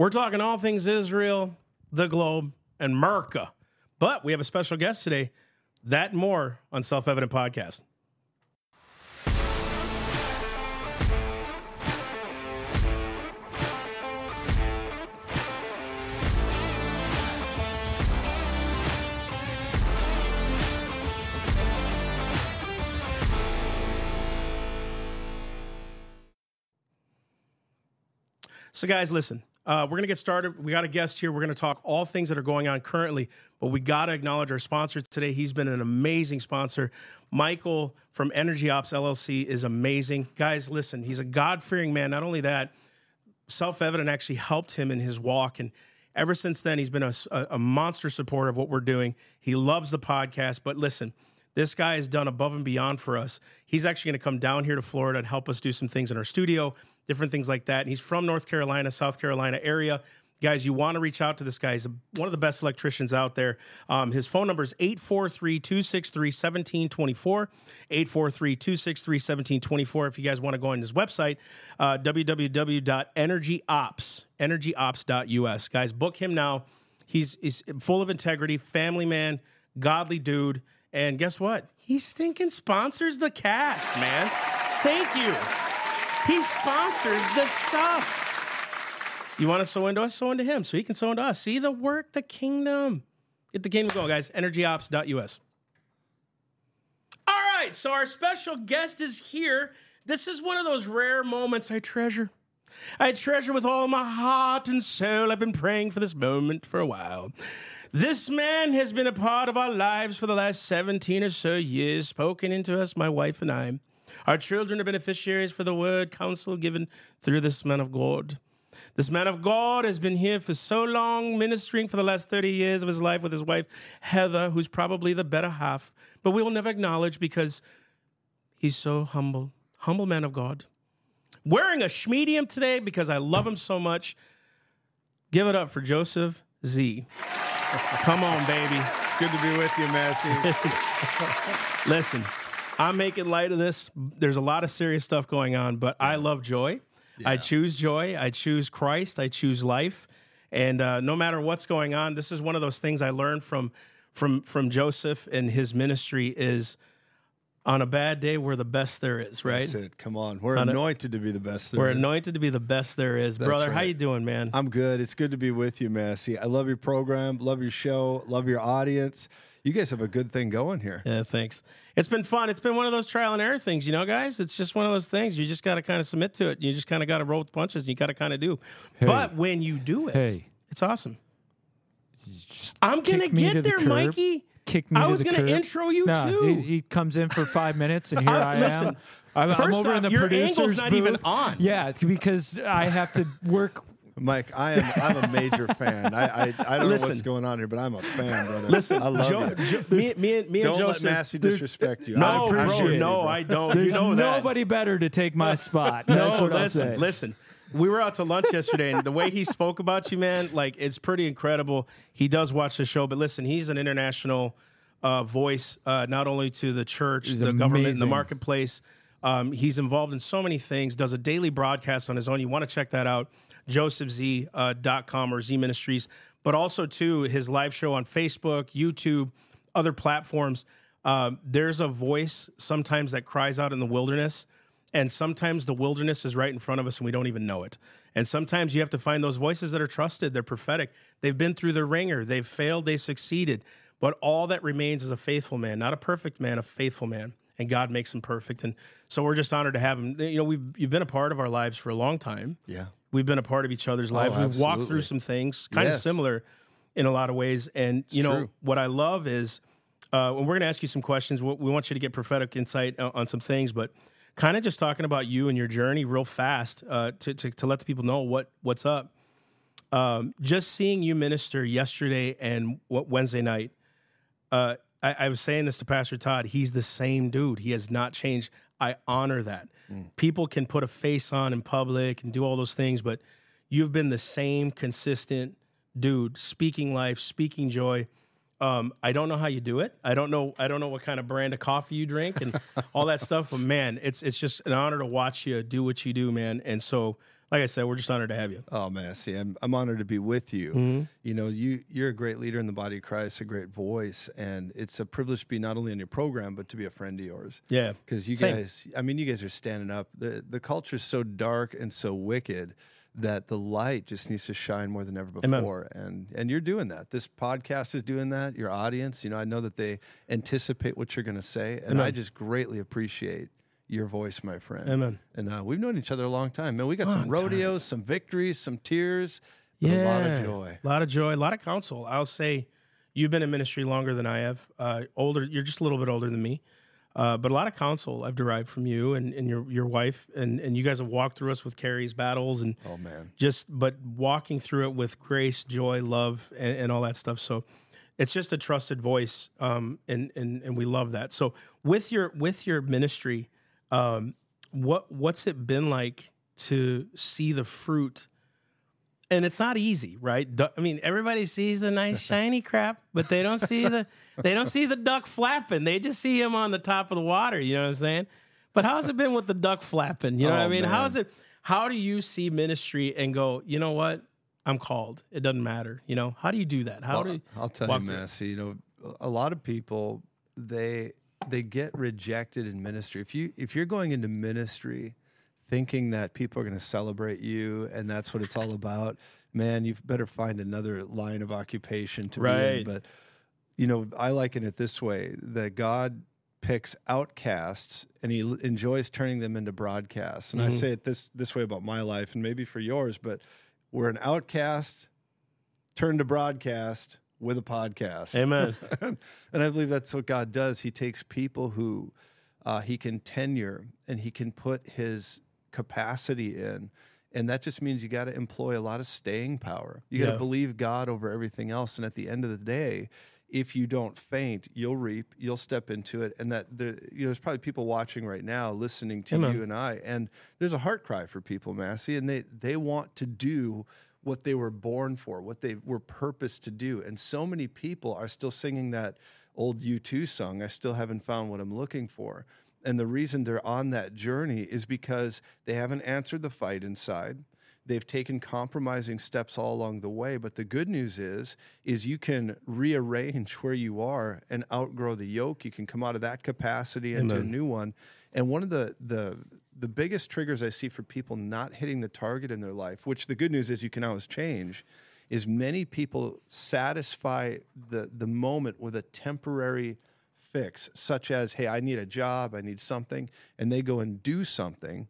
We're talking all things Israel, the globe, and America. But we have a special guest today. That and more on Self Evident Podcast. So guys, listen, we're going to get started. We got a guest here. We're going to talk all things that are going on currently, but we got to acknowledge our sponsor today. He's been an amazing sponsor. Michael from Energy Ops LLC is amazing. Guys, listen, he's a God-fearing man. Not only that, Self-Evident actually helped him in his walk. And ever since then, he's been a monster supporter of what we're doing. He loves the podcast, but listen, this guy has done above and beyond for us. He's actually going to come down here to Florida and help us do some things in our studio, different things like that. And he's from North Carolina, South Carolina area. Guys, you want to reach out to this guy. He's one of the best electricians out there. His phone number is 843-263-1724, 843-263-1724. If you guys want to go on his website, www.energyops, energyops.us. Guys, book him now. He's full of integrity, family man, godly dude. And guess what? He stinking sponsors the cast, man. Thank you. He sponsors the stuff. You want to sow into us? Sow into him so he can sow into us. See the work, the kingdom. Get the kingdom going, guys. EnergyOps.us. All right, so our special guest is here. This is one of those rare moments I treasure. I treasure with all my heart and soul. I've been praying for this moment for a while. This man has been a part of our lives for the last 17 or so years, spoken into us, my wife and I. Our children are beneficiaries for the word counsel given through this man of God. This man of God has been here for so long, ministering for the last 30 years of his life with his wife, Heather, who's probably the better half, but we will never acknowledge because he's so humble, humble man of God. Wearing a shmedium today because I love him so much. Give it up for Joseph Z. Come on, baby. It's good to be with you, Massey. Listen, I'm making light of this. There's a lot of serious stuff going on, but I love joy. Yeah. I choose joy. I choose Christ. I choose life. And no matter what's going on, this is one of those things I learned from Joseph and his ministry is on a bad day, we're the best there is, right? That's it. Come on. We're anointed to be the best there is. We're anointed to be the best there is. That's brother, right. How you doing, man? I'm good. It's good to be with you, Massey. I love your program, love your show, love your audience. You guys have a good thing going here. Yeah, thanks. It's been fun. It's been one of those trial and error things, you know, guys? It's just one of those things. You just got to kind of submit to it. You just kind of got to roll with punches. And you got to kind of do. Hey. But when you do it, it's awesome. I'm going to get there, Mikey. I was going to intro you, too. He comes in for 5 minutes, and here I am. I'm over in the producer's booth. Your angle's not even on. Yeah, because I have to work. Mike, I'm a major fan. I don't know what's going on here, but I'm a fan, brother. Listen, I love it. Me and don't Joseph. Don't let Massey disrespect you. No, bro, I don't. There's nobody better to take my spot. No, listen. We were out to lunch yesterday, and the way he spoke about you, man, like, it's pretty incredible. He does watch the show, but listen, he's an international voice, not only to the church, he's the amazing. Government, and the marketplace. He's involved in so many things, does a daily broadcast on his own. You want to check that out, JosephZ.com or Z Ministries, but also, too, his live show on Facebook, YouTube, other platforms. There's a voice sometimes that cries out in the wilderness. And sometimes the wilderness is right in front of us and we don't even know it. And sometimes you have to find those voices that are trusted. They're prophetic. They've been through the ringer. They've failed. They succeeded. But all that remains is a faithful man, not a perfect man, a faithful man. And God makes him perfect. And so we're just honored to have him. You know, you've been a part of our lives for a long time. Yeah. We've been a part of each other's lives. We've walked through some things kind of similar in a lot of ways. And, you know, what I love is, and we're going to ask you some questions. We want you to get prophetic insight on some things, but kind of just talking about you and your journey real fast to let the people know what's up. Just seeing you minister yesterday and Wednesday night, I was saying this to Pastor Todd. He's the same dude. He has not changed. I honor that. People can put a face on in public and do all those things, but you've been the same consistent dude, speaking life, speaking joy. I don't know how you do it. I don't know what kind of brand of coffee you drink and all that stuff. But man, it's just an honor to watch you do what you do, man. And so like I said, we're just honored to have you. Oh, man. See, I'm honored to be with you. Mm-hmm. You know, you're a great leader in the body of Christ, a great voice, and it's a privilege to be not only on your program, but to be a friend of yours. Yeah. Because you guys are standing up. The culture is so dark and so wicked that the light just needs to shine more than ever before. Amen. And you're doing that. This podcast is doing that. Your audience, you know, I know that they anticipate what you're going to say, and Amen. I just greatly appreciate your voice, my friend. Amen. And we've known each other a long time. Man, we got some rodeos, some victories, some tears, a lot of joy. A lot of joy, a lot of counsel. I'll say you've been in ministry longer than I have. Older, you're just a little bit older than me. But a lot of counsel I've derived from you and your wife, and you guys have walked through us with Carrie's battles and but walking through it with grace, joy, love, and all that stuff. So it's just a trusted voice, and we love that. So with your ministry, what's it been like to see the fruit? And it's not easy, right? I mean, everybody sees the nice shiny crap, but they don't see the duck flapping. They just see him on the top of the water. You know what I'm saying? But how's it been with the duck flapping? You know what I mean? Man. How do you see ministry and go, you know what? I'm called. It doesn't matter. You know, how do you do that? I'll tell you, Massey. You know, a lot of people they get rejected in ministry. If you're going into ministry thinking that people are going to celebrate you and that's what it's all about, man, you better find another line of occupation to be in. But, you know, I liken it this way, that God picks outcasts and he enjoys turning them into broadcasts. And I say it this way about my life and maybe for yours, but we're an outcast turned to broadcast with a podcast. Amen. And I believe that's what God does. He takes people who he can tenure and he can put his capacity in, and that just means you got to employ a lot of staying power. You got to believe God over everything else, and at the end of the day, if you don't faint, you'll reap, you'll step into it. And there's probably people watching right now, listening to Amen. You and I, and there's a heart cry for people, Massey, and they want to do what they were born for, what they were purposed to do. And so many people are still singing that old U2 song, I still haven't found what I'm looking for. And the reason they're on that journey is because they haven't answered the fight inside. They've taken compromising steps all along the way. But the good news is you can rearrange where you are and outgrow the yoke. You can come out of that capacity into a new one. And one of the biggest triggers I see for people not hitting the target in their life, which the good news is you can always change, is many people satisfy the moment with a temporary fix, such as, hey, I need a job, I need something, and they go and do something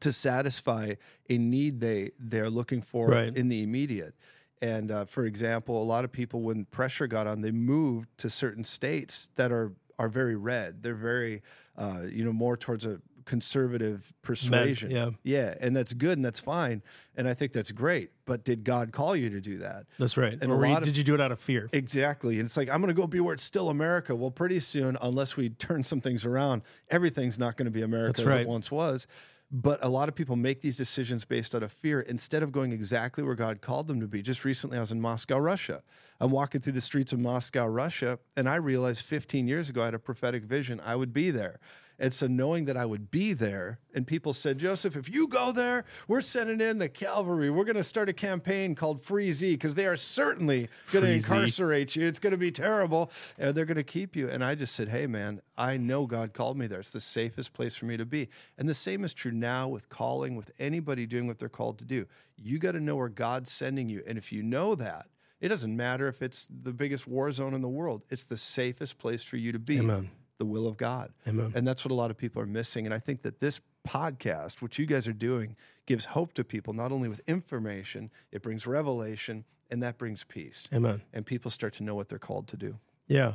to satisfy a need they're looking for in the immediate. And for example, a lot of people, when pressure got on, they moved to certain states that are very red. They're very, more towards a conservative persuasion. Yeah, and that's good and that's fine, and I think that's great, but did God call you to do that? That's right. And did you do it out of fear? Exactly. And it's like, I'm going to go be where it's still America. Well, pretty soon, unless we turn some things around, everything's not going to be America as it once was. But a lot of people make these decisions based out of fear instead of going exactly where God called them to be. Just recently, I was in Moscow, Russia. I'm walking through the streets of Moscow, Russia, and I realized 15 years ago I had a prophetic vision I would be there. And so knowing that I would be there, and people said, Joseph, if you go there, we're sending in the cavalry. We're going to start a campaign called Free Z because they are certainly going to incarcerate you. It's going to be terrible, and they're going to keep you. And I just said, hey, man, I know God called me there. It's the safest place for me to be. And the same is true now with calling, with anybody doing what they're called to do. You got to know where God's sending you. And if you know that, it doesn't matter if it's the biggest war zone in the world. It's the safest place for you to be. Amen. The will of God. Amen. And that's what a lot of people are missing. And I think that this podcast, which you guys are doing, gives hope to people, not only with information, it brings revelation, and that brings peace. Amen. And people start to know what they're called to do. Yeah.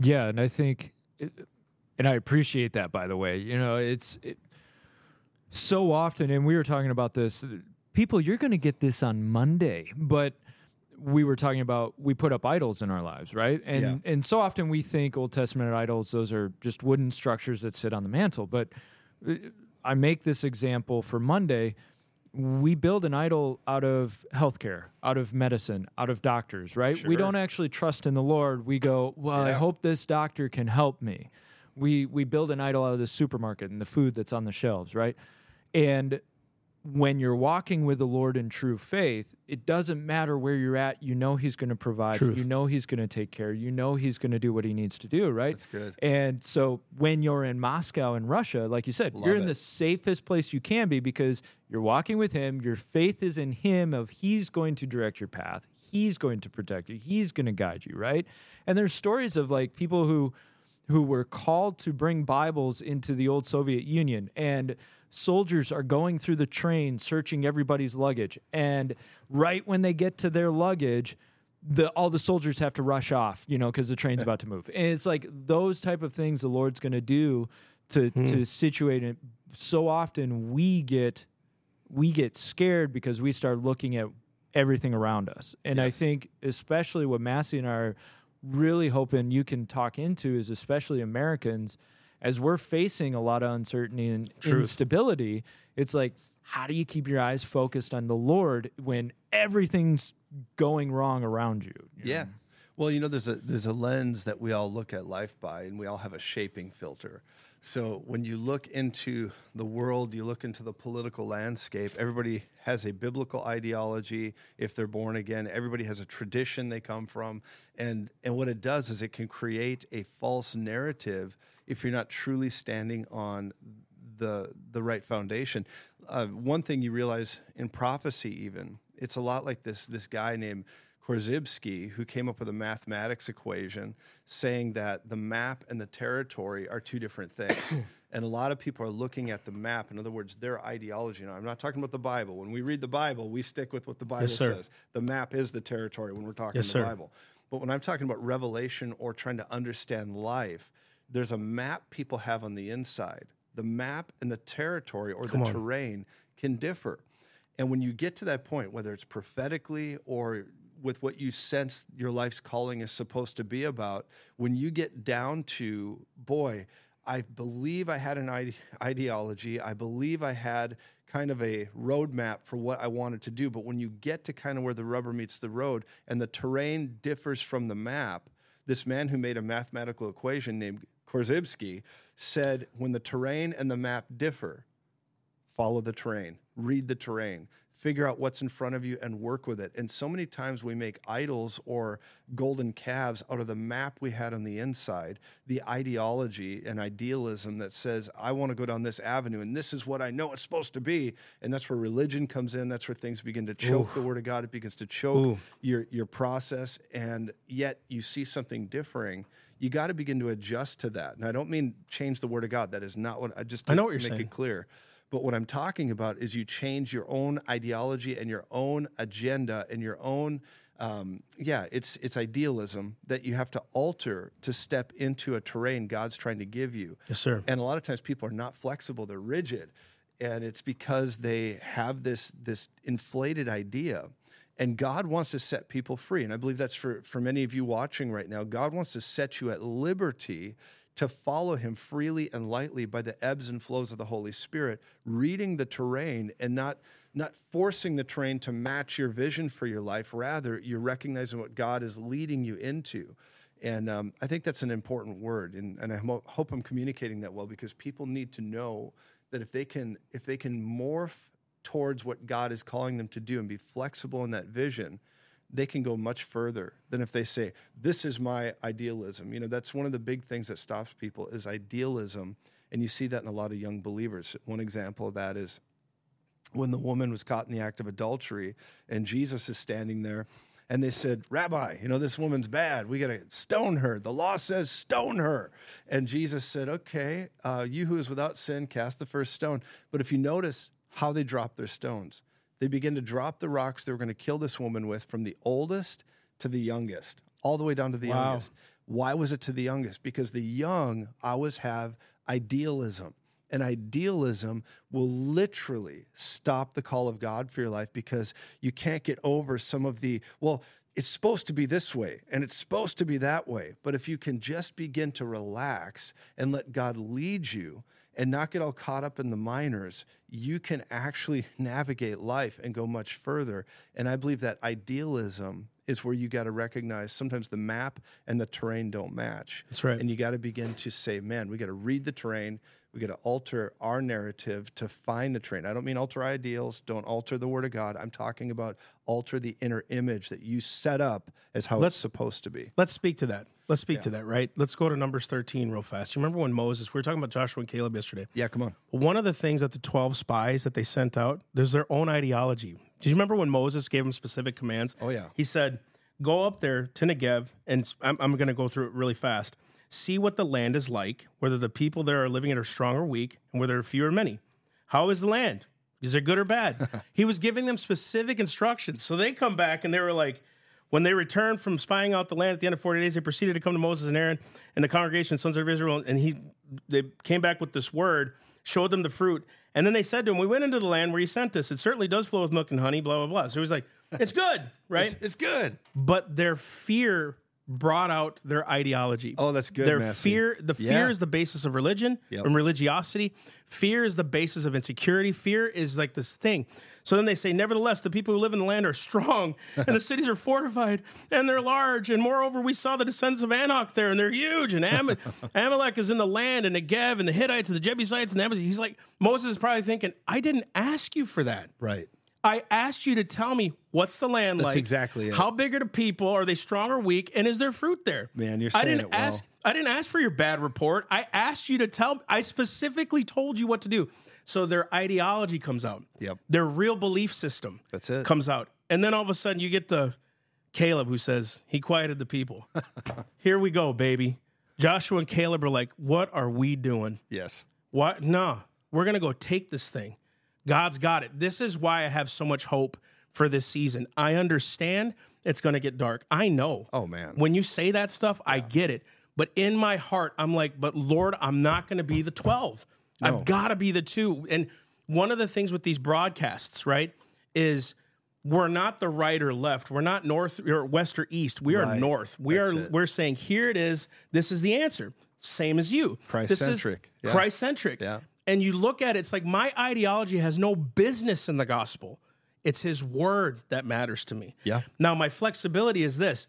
Yeah. And I think, and I appreciate that, by the way. You know, it's so often, and we were talking about this, people, you're going to get this on Monday, but we were talking about, we put up idols in our lives, right? And so often we think Old Testament idols, those are just wooden structures that sit on the mantle. But I make this example for Monday. We build an idol out of healthcare, out of medicine, out of doctors, right? Sure. We don't actually trust in the Lord. We go, well, I hope this doctor can help me. We build an idol out of the supermarket and the food that's on the shelves, right? And when you're walking with the Lord in true faith, it doesn't matter where you're at. You know He's going to provide. Truth. You know He's going to take care. You know He's going to do what He needs to do, right? That's good. And so when you're in Moscow in Russia, like you said, you're in the safest place you can be because you're walking with Him. Your faith is in Him of He's going to direct your path. He's going to protect you. He's going to guide you, right? And there's stories of like people who were called to bring Bibles into the old Soviet Union, and soldiers are going through the train searching everybody's luggage, and right when they get to their luggage, all the soldiers have to rush off, you know, because the train's about to move. And it's like those type of things the Lord's going to do to situate it. So often we get scared because we start looking at everything around us. And yes. I think especially what Massey and I are really hoping you can talk into is especially Americans, as we're facing a lot of uncertainty and instability, it's like, how do you keep your eyes focused on the Lord when everything's going wrong around you? you know? Well, you know, there's a lens that we all look at life by, and we all have a shaping filter. So when you look into the world, you look into the political landscape, everybody has a biblical ideology if they're born again. Everybody has a tradition they come from. And what it does is it can create a false narrative if you're not truly standing on the right foundation. One thing you realize in prophecy even, it's a lot like this guy named Korzybski, who came up with a mathematics equation saying that the map and the territory are two different things. And a lot of people are looking at the map. In other words, their ideology. Now, I'm not talking about the Bible. When we read the Bible, we stick with what the Bible says. The map is the territory when we're talking the Bible. But when I'm talking about revelation or trying to understand life, there's a map people have on the inside. The map and the territory or the terrain can differ. And when you get to that point, whether it's prophetically or with what you sense your life's calling is supposed to be about, when you get down to, boy, I believe I had an ideology, I believe I had kind of a roadmap for what I wanted to do, but when you get to kind of where the rubber meets the road and the terrain differs from the map, this man who made a mathematical equation named Korzybski said, when the terrain and the map differ, follow the terrain, read the terrain, figure out what's in front of you and work with it. And so many times we make idols or golden calves out of the map we had on the inside, the ideology and idealism that says, I want to go down this avenue and this is what I know it's supposed to be. And that's where religion comes in. That's where things begin to choke the Word of God. It begins to choke your process. And yet you see something differing. You got to begin to adjust to that. And I don't mean change the Word of God. That is not what I just I know what you're make saying. It clear. But what I'm talking about is you change your own ideology and your own agenda and your own, it's idealism that you have to alter to step into a terrain God's trying to give you. Yes, sir. And a lot of times people are not flexible, they're rigid. And it's because they have this inflated idea. And God wants to set people free. And I believe that's for many of you watching right now. God wants to set you at liberty to follow Him freely and lightly by the ebbs and flows of the Holy Spirit, reading the terrain and not forcing the terrain to match your vision for your life. Rather, you're recognizing what God is leading you into. And I think that's an important word. And I hope I'm communicating that well, because people need to know that if they can morph towards what God is calling them to do and be flexible in that vision, they can go much further than if they say, this is my idealism. You know, that's one of the big things that stops people is idealism. And you see that in a lot of young believers. One example of that is when the woman was caught in the act of adultery and Jesus is standing there and they said, Rabbi, you know, this woman's bad. We got to stone her. The law says stone her. And Jesus said, okay, you who is without sin, cast the first stone. But if you notice how they dropped their stones, they begin to drop the rocks they were going to kill this woman with from the oldest to the youngest, all the way down to the youngest. Why was it to the youngest? Because the young always have idealism. And idealism will literally stop the call of God for your life because you can't get over some of the, well, it's supposed to be this way and it's supposed to be that way. But if you can just begin to relax and let God lead you, and not get all caught up in the minors, you can actually navigate life and go much further. And I believe that idealism is where you got to recognize sometimes the map and the terrain don't match. That's right. And you got to begin to say, man, we got to read the terrain. We got to alter our narrative to find the train. I don't mean alter ideals. Don't alter the Word of God. I'm talking about alter the inner image that you set up as how it's supposed to be. Let's speak to that. Let's speak to that, right? Let's go to Numbers 13 real fast. You remember when Moses, we were talking about Joshua and Caleb yesterday. Yeah, come on. One of the things that the 12 spies that they sent out, there's their own ideology. Do you remember when Moses gave them specific commands? Oh, yeah. He said, go up there to Negev, and I'm going to go through it really fast. See what the land is like, whether the people there are living it are strong or weak, and whether there are few or many. How is the land? Is it good or bad? He was giving them specific instructions. So they come back, and they were like, when they returned from spying out the land at the end of 40 days, they proceeded to come to Moses and Aaron and the congregation, sons of Israel, and they came back with this word, showed them the fruit, and then they said to him, we went into the land where you sent us. It certainly does flow with milk and honey, blah, blah, blah. So he was like, it's good, right? It's good. But their fear brought out their ideology. Oh, that's good. Their Massey. Fear, the fear is the basis of religion and religiosity. Fear is the basis of insecurity. Fear is like this thing. So then they say, nevertheless, the people who live in the land are strong, and the cities are fortified, and they're large. And moreover, we saw the descendants of Anak there, and they're huge. And Amalek is in the land, and Negev, and the Hittites, and the Jebusites, and Amalek. He's like, Moses is probably thinking, I didn't ask you for that. Right. I asked you to tell me what's the land like. That's exactly it. How big are the people? Are they strong or weak? And is there fruit there? Man, you're saying I didn't ask for your bad report. I asked you to tell me. I specifically told you what to do. So their ideology comes out. Yep. Their real belief system comes out. And then all of a sudden you get the Caleb who says, he quieted the people. Here we go, baby. Joshua and Caleb are like, what are we doing? Yes. What? Nah, we're going to go take this thing. God's got it. This is why I have so much hope for this season. I understand it's going to get dark. I know. Oh, man. When you say that stuff, I get it. But in my heart, I'm like, but Lord, I'm not going to be the 12. No. I've got to be the 2. And one of the things with these broadcasts, right, is we're not the right or left. We're not north or west or east. We are north. We're saying, here it is. This is the answer. Same as you. Christ-centric. Christ-centric. Yeah. And you look at it, it's like my ideology has no business in the gospel. It's his word that matters to me. Yeah. Now, my flexibility is this.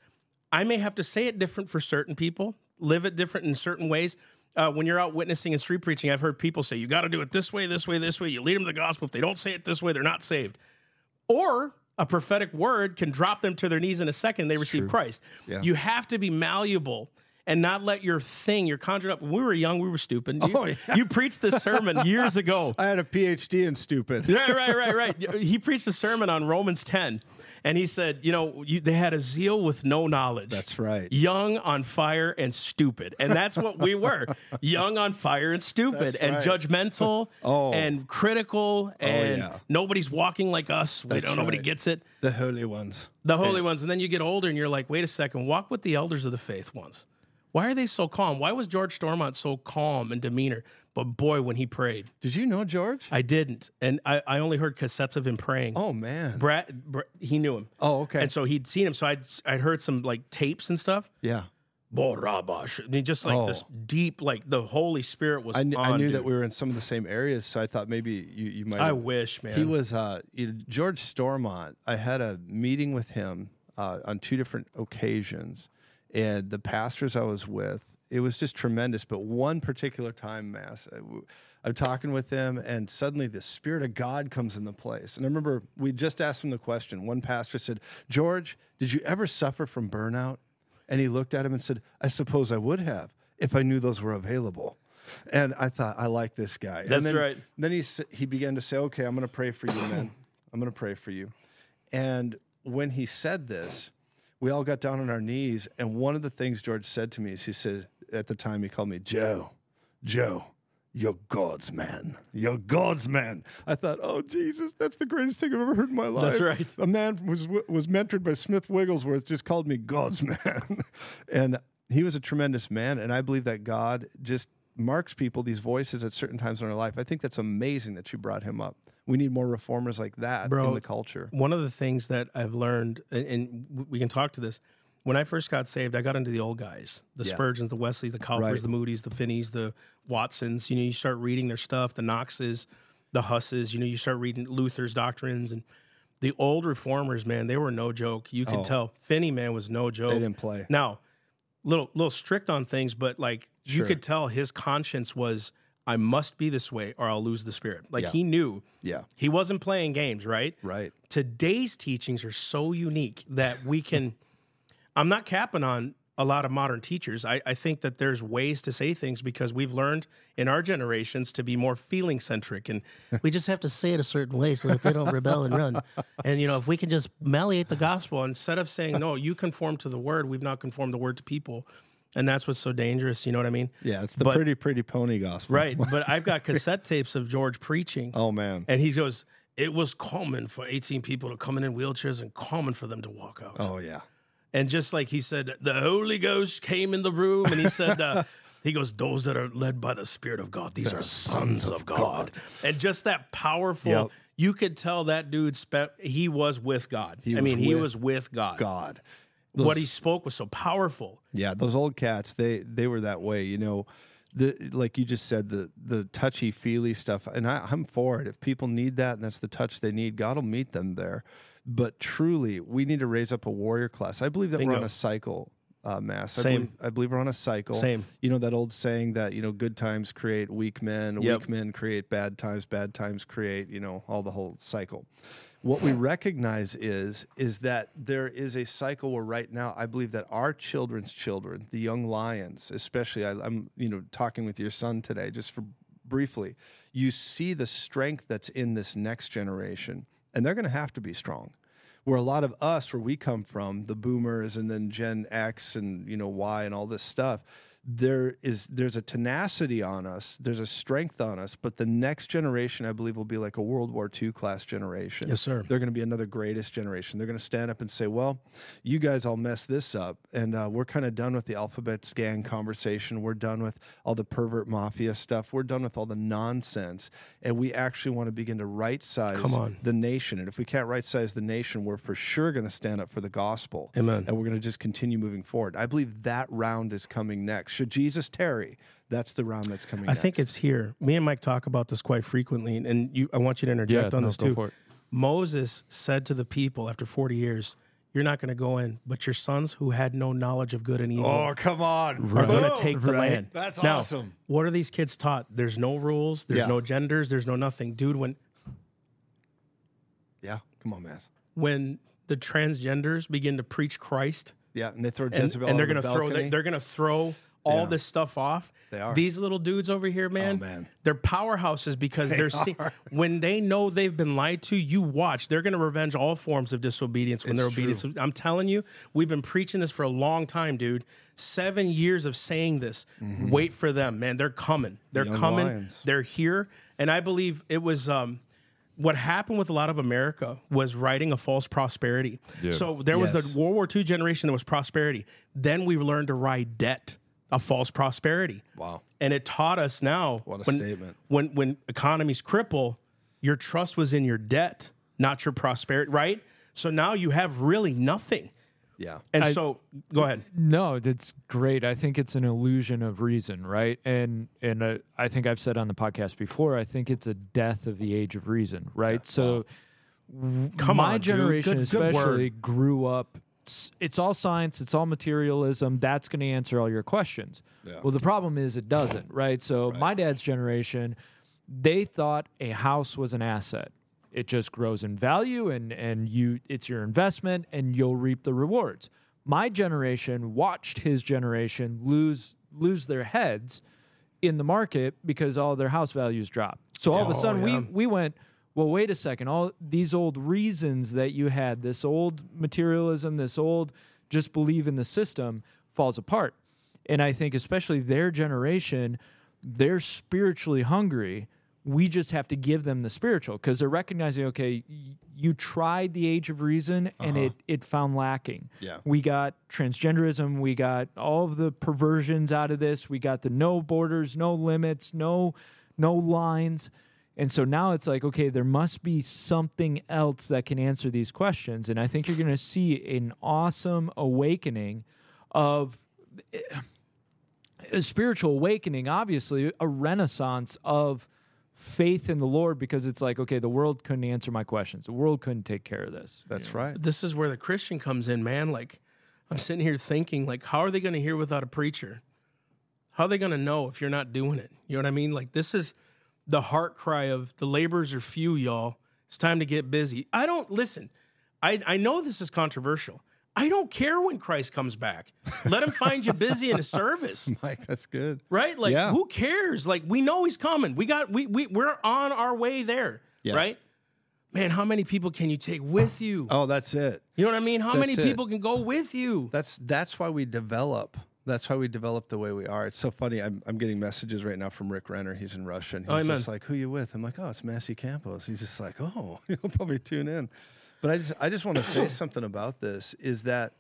I may have to say it different for certain people, live it different in certain ways. When you're out witnessing and street preaching, I've heard people say, you got to do it this way, this way, this way. You lead them to the gospel. If they don't say it this way, they're not saved. Or a prophetic word can drop them to their knees in a second. They receive Christ. Yeah. You have to be malleable and not let your thing, you're conjured up. When we were young, we were stupid. You preached this sermon years ago. I had a PhD in stupid. Right. He preached a sermon on Romans 10, and he said, they had a zeal with no knowledge. That's right. Young, on fire, and stupid. And that's what we were. Young, on fire, and stupid, and judgmental, and critical, and nobody's walking like us. Nobody gets it. The holy ones. And then you get older, and you're like, wait a second, walk with the elders of the faith once. Why are they so calm? Why was George Stormont so calm in demeanor? But boy, when he prayed. Did you know George? I didn't. And I only heard cassettes of him praying. Oh, man. He knew him. Oh, okay. And so he'd seen him. So I'd heard some like tapes and stuff. Yeah. Borabash. I mean, just like this deep, like the Holy Spirit was I knew that we were in some of the same areas, so I thought maybe you might have. I wish, man. He was, George Stormont, I had a meeting with him on two different occasions. And the pastors I was with, it was just tremendous. But one particular time, I'm talking with them, and suddenly the Spirit of God comes in the place. And I remember we just asked him the question. One pastor said, George, did you ever suffer from burnout? And he looked at him and said, I suppose I would have if I knew those were available. And I thought, I like this guy. That's right. Then he began to say, okay, I'm going to pray for you, man. I'm going to pray for you. And when he said this, we all got down on our knees, and one of the things George said to me is he said, at the time he called me, Joe, you're God's man. You're God's man. I thought, oh, Jesus, that's the greatest thing I've ever heard in my life. That's right. A man who was mentored by Smith Wigglesworth just called me God's man. And he was a tremendous man, and I believe that God just marks people, these voices, at certain times in our life. I think that's amazing that you brought him up. We need more reformers like that in the culture. One of the things that I've learned, and we can talk to this, when I first got saved, I got into the old guys, the Spurgeons, the Wesleys, the Cowpers, the Moody's, the Finneys, the Watsons. You start reading their stuff, the Knoxes, the Husses. You start reading Luther's doctrines. And the old reformers, man, they were no joke. You could tell. Finney, man, was no joke. They didn't play. Now, little strict on things, but like you could tell his conscience was, I must be this way or I'll lose the spirit. Like he knew. Yeah. He wasn't playing games, right? Right. Today's teachings are so unique that we can, I'm not capping on a lot of modern teachers. I think that there's ways to say things because we've learned in our generations to be more feeling centric. And we just have to say it a certain way so that they don't rebel and run. And, you know, if we can just malleate the gospel instead of saying, no, you conform to the word, we've not conformed the word to people. And that's what's so dangerous, you know what I mean? Yeah, it's the pretty pony gospel. Right, but I've got cassette tapes of George preaching. Oh, man. And he goes, it was common for 18 people to come in wheelchairs and common for them to walk out. Oh, yeah. And just like he said, the Holy Ghost came in the room, and he said, he goes, those that are led by the Spirit of God, these are sons of God. And just that powerful, you could tell that dude, he was with God. He was with God. What he spoke was so powerful. Yeah, those old cats, they were that way. You know, like you just said, the touchy-feely stuff, and I'm for it. If people need that and that's the touch they need, God will meet them there. But truly, we need to raise up a warrior class. I believe that we're on a cycle, Mass. I believe we're on a cycle. Same. You know, that old saying that, you know, good times create weak men, weak men create bad times create, you know, all the whole cycle. What we recognize is that there is a cycle where right now I believe that our children's children, the young lions, especially I'm talking with your son today just for briefly, you see the strength that's in this next generation, and they're going to have to be strong. Where a lot of us, where we come from, the boomers and then Gen X and Y and all this stuff, there's a tenacity on us, there's a strength on us, but the next generation, I believe, will be like a World War II class generation. Yes, sir. They're going to be another greatest generation. They're going to stand up and say, well, you guys all messed this up, and we're kind of done with the alphabet gang conversation. We're done with all the pervert mafia stuff. We're done with all the nonsense, and we actually want to begin to right-size the nation. And if we can't right-size the nation, we're for sure going to stand up for the gospel. Amen. And we're going to just continue moving forward. I believe that round is coming next. Should Jesus tarry, that's the round that's coming next. I think it's here. Me and Mike talk about this quite frequently, and I want you to interject on this too. Moses said to the people after 40 years, you're not going to go in, but your sons who had no knowledge of good and evil are going to take the land. That's awesome. What are these kids taught? There's no rules. There's no genders. There's no nothing. Dude, come on, man. When the transgenders begin to preach Christ... Yeah, and they throw Jezebel and they're going to throw all this stuff off. They are. These little dudes over here, man. Oh, man. They're powerhouses because when they know they've been lied to, you watch. They're going to revenge all forms of disobedience when they're obedient. I'm telling you, we've been preaching this for a long time, dude. 7 years of saying this. Mm-hmm. Wait for them, man. They're coming. They're coming. Lions. They're here. And I believe it was what happened with a lot of America was writing a false prosperity. Yeah. So there was the World War II generation that was prosperity. Then we learned to ride debt, a false prosperity. Wow. And it taught us now statement. When economies cripple, your trust was in your debt, not your prosperity, right? So now you have really nothing. Yeah. And so go ahead. No, that's great. I think it's an illusion of reason, right? And I think I've said on the podcast before, I think it's a death of the age of reason, right? Yeah. So my generation especially grew up, it's all science, it's all materialism, that's going to answer all your questions. Yeah. Well, the problem is it doesn't, right? So my dad's generation, they thought a house was an asset. It just grows in value, and it's your investment, and you'll reap the rewards. My generation watched his generation lose their heads in the market because all their house values dropped. So all of a sudden, we went, well, wait a second. All these old reasons that you had, this old materialism, this old just believe in the system, falls apart. And I think especially their generation, they're spiritually hungry. We just have to give them the spiritual because they're recognizing, okay, you tried the age of reason and it found lacking. Yeah. We got transgenderism. We got all of the perversions out of this. We got the no borders, no limits, no lines. And so now it's like, okay, there must be something else that can answer these questions. And I think you're going to see an awesome awakening of... a spiritual awakening, obviously, a renaissance of... faith in the Lord, because it's like, okay, the world couldn't answer my questions. The world couldn't take care of this. That's right. This is where the Christian comes in, man. Like, I'm sitting here thinking, like, how are they going to hear without a preacher? How are they going to know if you're not doing it? You know what I mean? Like, this is the heart cry of the laborers are few, y'all. It's time to get busy. I know this is controversial. I don't care when Christ comes back. Let him find you busy in his service. Mike, that's good. Right? Like, yeah. Who cares? Like, we know he's coming. We're on our way there. Yeah. Right? Man, how many people can you take with you? Oh, that's it. You know what I mean? How many people can go with you? That's why we develop. That's why we develop the way we are. It's so funny. I'm getting messages right now from Rick Renner. He's in Russia. And he's just like, who you with? I'm like, oh, it's Massey Campos. He's just like, oh, he'll probably tune in. But I just want to say something about this, is that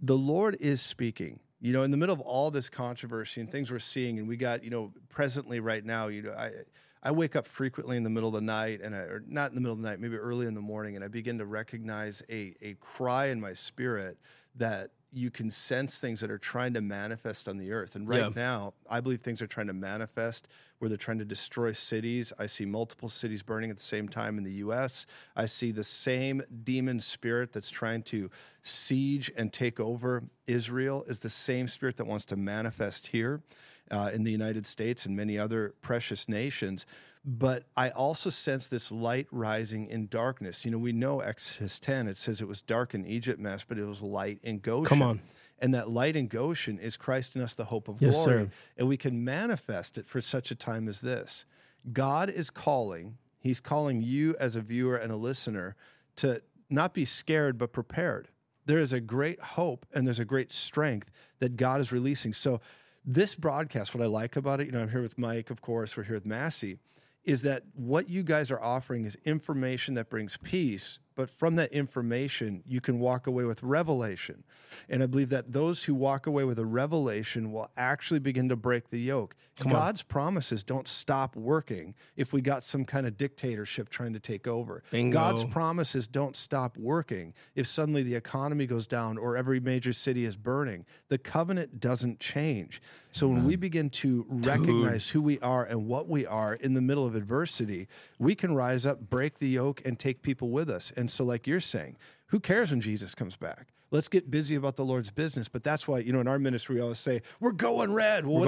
the Lord is speaking. You know, in the middle of all this controversy and things we're seeing, and we got, you know, presently right now, you know, I wake up frequently in the middle of the night, or not in the middle of the night, maybe early in the morning, and I begin to recognize a cry in my spirit that you can sense things that are trying to manifest on the earth. And right now, I believe things are trying to manifest where they're trying to destroy cities. I see multiple cities burning at the same time in the U.S. I see the same demon spirit that's trying to siege and take over Israel is the same spirit that wants to manifest here in the United States and many other precious nations. But I also sense this light rising in darkness. You know, we know Exodus 10, it says it was dark in Egypt, Mass, but it was light in Goshen. Come on. And that light in Goshen is Christ in us, the hope of glory. Sir. And we can manifest it for such a time as this. God is calling. He's calling you as a viewer and a listener to not be scared, but prepared. There is a great hope and there's a great strength that God is releasing. So this broadcast, what I like about it, you know, I'm here with Mike, of course, we're here with Massey, is that what you guys are offering is information that brings peace, but from that information, you can walk away with revelation. And I believe that those who walk away with a revelation will actually begin to break the yoke. God's promises don't stop working if we got some kind of dictatorship trying to take over. Bingo. God's promises don't stop working if suddenly the economy goes down or every major city is burning. The covenant doesn't change. So when we begin to recognize who we are and what we are in the middle of adversity, we can rise up, break the yoke, and take people with us. And so like you're saying, who cares when Jesus comes back? Let's get busy about the Lord's business. But that's why, you know, in our ministry, we always say, we're going red. Well, what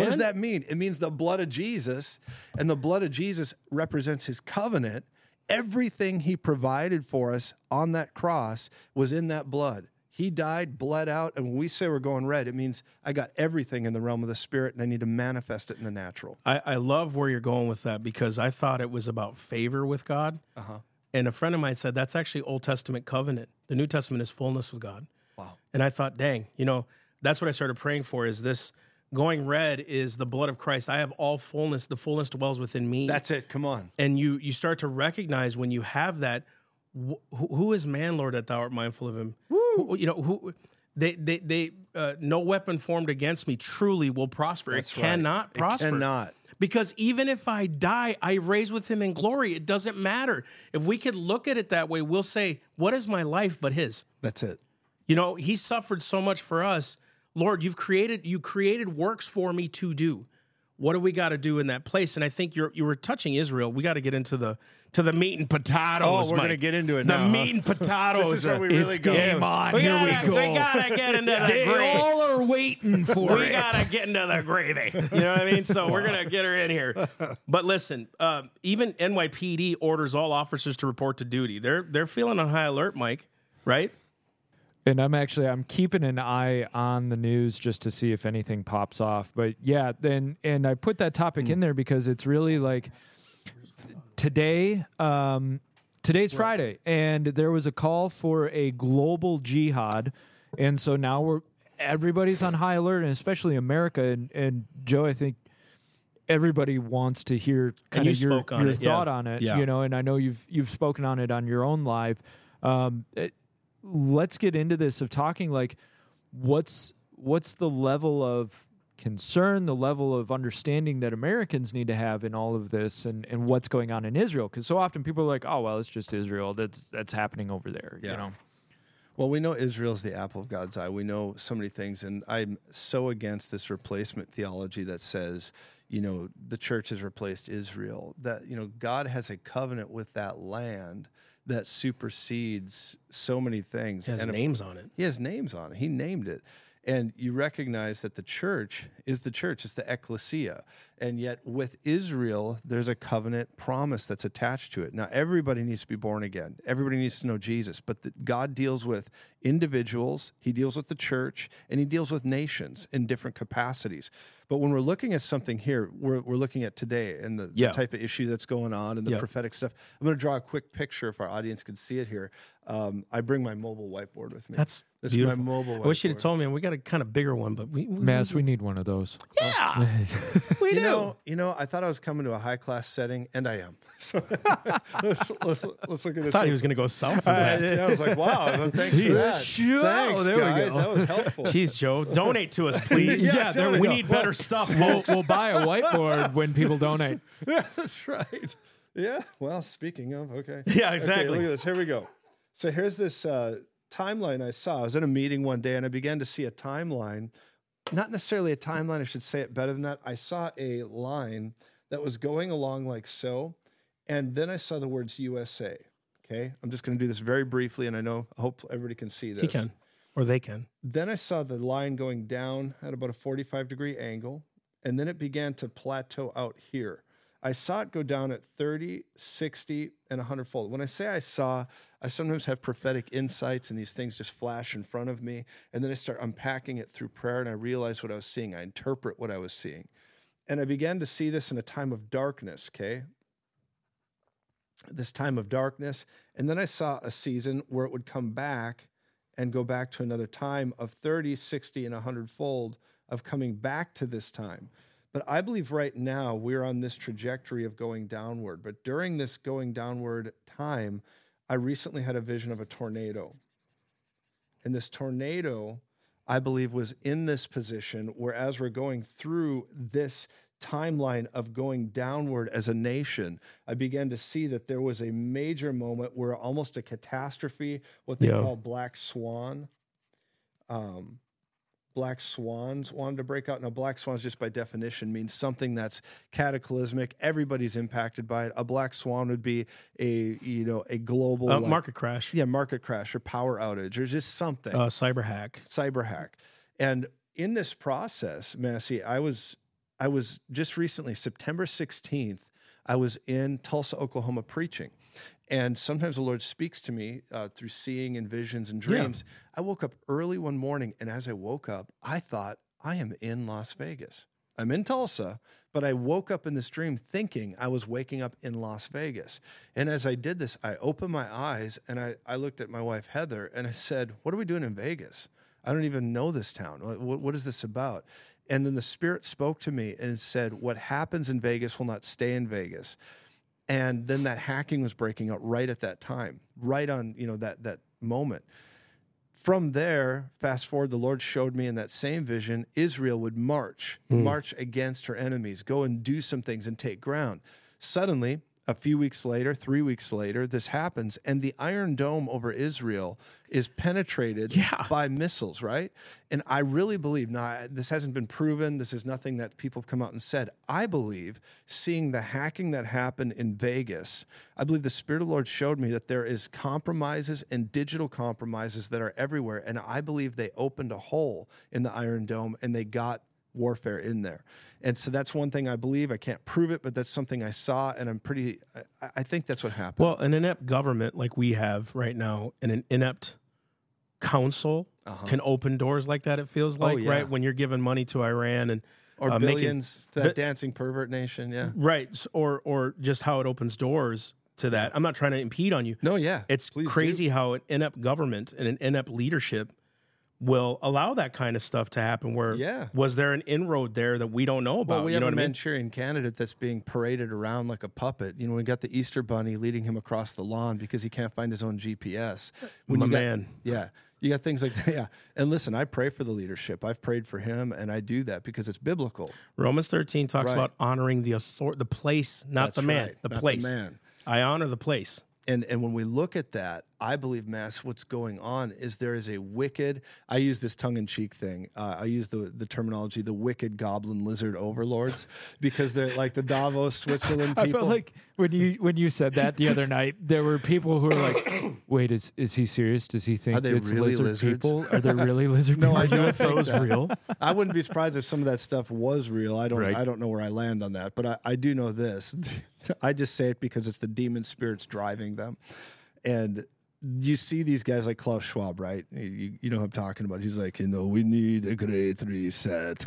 does that mean? It means the blood of Jesus, and the blood of Jesus represents his covenant. Everything he provided for us on that cross was in that blood. He died, bled out, and when we say we're going red, it means I got everything in the realm of the spirit, and I need to manifest it in the natural. I love where you're going with that, because I thought it was about favor with God. Uh-huh. And a friend of mine said, that's actually Old Testament covenant. The New Testament is fullness with God. Wow. And I thought, dang, you know, that's what I started praying for, is this going red is the blood of Christ. I have all fullness. The fullness dwells within me. That's it. Come on. And you start to recognize when you have that, who is man, Lord, that thou art mindful of him? Woo. You know, who they no weapon formed against me truly will prosper. It cannot prosper. It cannot. Because even if I die, I raise with him in glory. It doesn't matter. If we could look at it that way, we'll say, what is my life but his? That's it. You know, he suffered so much for us. Lord, you created works for me to do. What do we got to do in that place? And I think you were touching Israel. We got to get into the meat and potatoes. Oh, we're going to get into it now. Meat and potatoes. This is where we really go. Game on. Here we go. We got to get into the gravy. They all are waiting for it. We got to get into the gravy. You know what I mean? So we're going to get her in here. But listen, even NYPD orders all officers to report to duty. They're feeling on high alert, Mike, right? And I'm keeping an eye on the news just to see if anything pops off. But yeah, and I put that topic in there because it's really like today. Today's Friday, and there was a call for a global jihad, and so now everybody's on high alert, and especially America. And Joe, I think everybody wants to hear kind of your thought on it. Yeah. You know, and I know you've spoken on it on your own live. Let's get into this of talking like what's the level of concern, the level of understanding that Americans need to have in all of this and what's going on in Israel. Because so often people are like, oh, well, it's just Israel. That's happening over there, you know? Well, we know Israel's the apple of God's eye. We know so many things, and I'm so against this replacement theology that says, you know, the church has replaced Israel. That, you know, God has a covenant with that land that supersedes so many things. He has names on it. He named it. And you recognize that the church is the church, it's the ecclesia. And yet with Israel, there's a covenant promise that's attached to it. Now, everybody needs to be born again. Everybody needs to know Jesus. But God deals with individuals, he deals with the church, and he deals with nations in different capacities. But when we're looking at something here, we're looking at today and the type of issue that's going on and the prophetic stuff. I'm going to draw a quick picture if our audience can see it here. I bring my mobile whiteboard with me. This beautiful. Is my mobile whiteboard. I wish you'd have told me. We got a kind of bigger one, but we need one of those. Yeah, we do. You know, I thought I was coming to a high class setting, and I am. So let's look at this. I thought he was going to go south. I was like, wow, thanks for that. Sure. Thanks, oh, there guys. We go. That was helpful. Jeez, Joe, donate to us, please. We need better stuff, folks. We'll buy a whiteboard when people donate. That's right. Yeah. Well, speaking of, okay. Yeah, exactly. Okay, look at this. Here we go. So here's this timeline I saw. I was in a meeting one day, and I began to see a timeline. Not necessarily a timeline. I should say it better than that. I saw a line that was going along like so, and then I saw the words USA. Okay? I'm just going to do this very briefly, and I hope everybody can see this. He can. Or they can. Then I saw the line going down at about a 45-degree angle, and then it began to plateau out here. I saw it go down at 30, 60, and 100-fold. When I say I saw, I sometimes have prophetic insights, and these things just flash in front of me, and then I start unpacking it through prayer, and I realize what I was seeing. I interpret what I was seeing. And I began to see this in a time of darkness, okay? This time of darkness. And then I saw a season where it would come back and go back to another time of 30, 60, and 100-fold of coming back to this time. But I believe right now we're on this trajectory of going downward. But during this going downward time, I recently had a vision of a tornado. And this tornado, I believe, was in this position, whereas we're going through this timeline of going downward as a nation, I began to see that there was a major moment where almost a catastrophe, what they call black swan. Black swans wanted to break out. Now, black swans, just by definition, means something that's cataclysmic. Everybody's impacted by it. A black swan would be a global market crash. Yeah, market crash or power outage or just something. Cyber hack. And in this process, Massey, I was just recently, September 16th, I was in Tulsa, Oklahoma, preaching. And sometimes the Lord speaks to me through seeing and visions and dreams. Yeah. I woke up early one morning, and as I woke up, I thought, I am in Las Vegas. I'm in Tulsa, but I woke up in this dream thinking I was waking up in Las Vegas. And as I did this, I opened my eyes, and I looked at my wife, Heather, and I said, what are we doing in Vegas? I don't even know this town. What is this about? And then the Spirit spoke to me and said, what happens in Vegas will not stay in Vegas. And then that hacking was breaking out right at that time, right on, that moment. From there, fast forward, the Lord showed me in that same vision, Israel would march against her enemies, go and do some things and take ground. Suddenly, a few weeks later, 3 weeks later, this happens, and the Iron Dome over Israel is penetrated by missiles, right? And I really believe, now this hasn't been proven, this is nothing that people have come out and said, I believe seeing the hacking that happened in Vegas, I believe the Spirit of the Lord showed me that there is compromises and digital compromises that are everywhere, and I believe they opened a hole in the Iron Dome, and they got warfare in there. And so that's one thing I believe. I can't prove it, but that's something I saw, and I think that's what happened. Well, an inept government like we have right now and an inept council can open doors like that, it feels like, right? When you're giving money to Iran and... Or billions to that dancing pervert nation, yeah. Right, or just how it opens doors to that. I'm not trying to impede on you. No, yeah. It's crazy how an inept government and an inept leadership will allow that kind of stuff to happen where was there an inroad there that we don't know about? Well, we have a Manchurian candidate that's being paraded around like a puppet. You know, we got the Easter Bunny leading him across the lawn because he can't find his own GPS. You got things like that. Yeah. And listen, I pray for the leadership. I've prayed for him, and I do that because it's biblical. Romans 13 talks about honoring the authority, the place, not the man. The place. I honor the place. And when we look at that, I believe, Mass, what's going on is there is a wicked, I use this tongue-in-cheek thing, I use the terminology, the wicked goblin lizard overlords, because they're like the Davos, Switzerland people. I felt like when you said that the other night, there were people who were like, wait, is he serious? Does he think it's really lizards? People? Are there really lizard people? No, I don't think those real. I wouldn't be surprised if some of that stuff was real. I don't know where I land on that, but I do know this. I just say it because it's the demon spirits driving them. And you see these guys like Klaus Schwab, right? You know who I'm talking about. He's like, we need a great reset.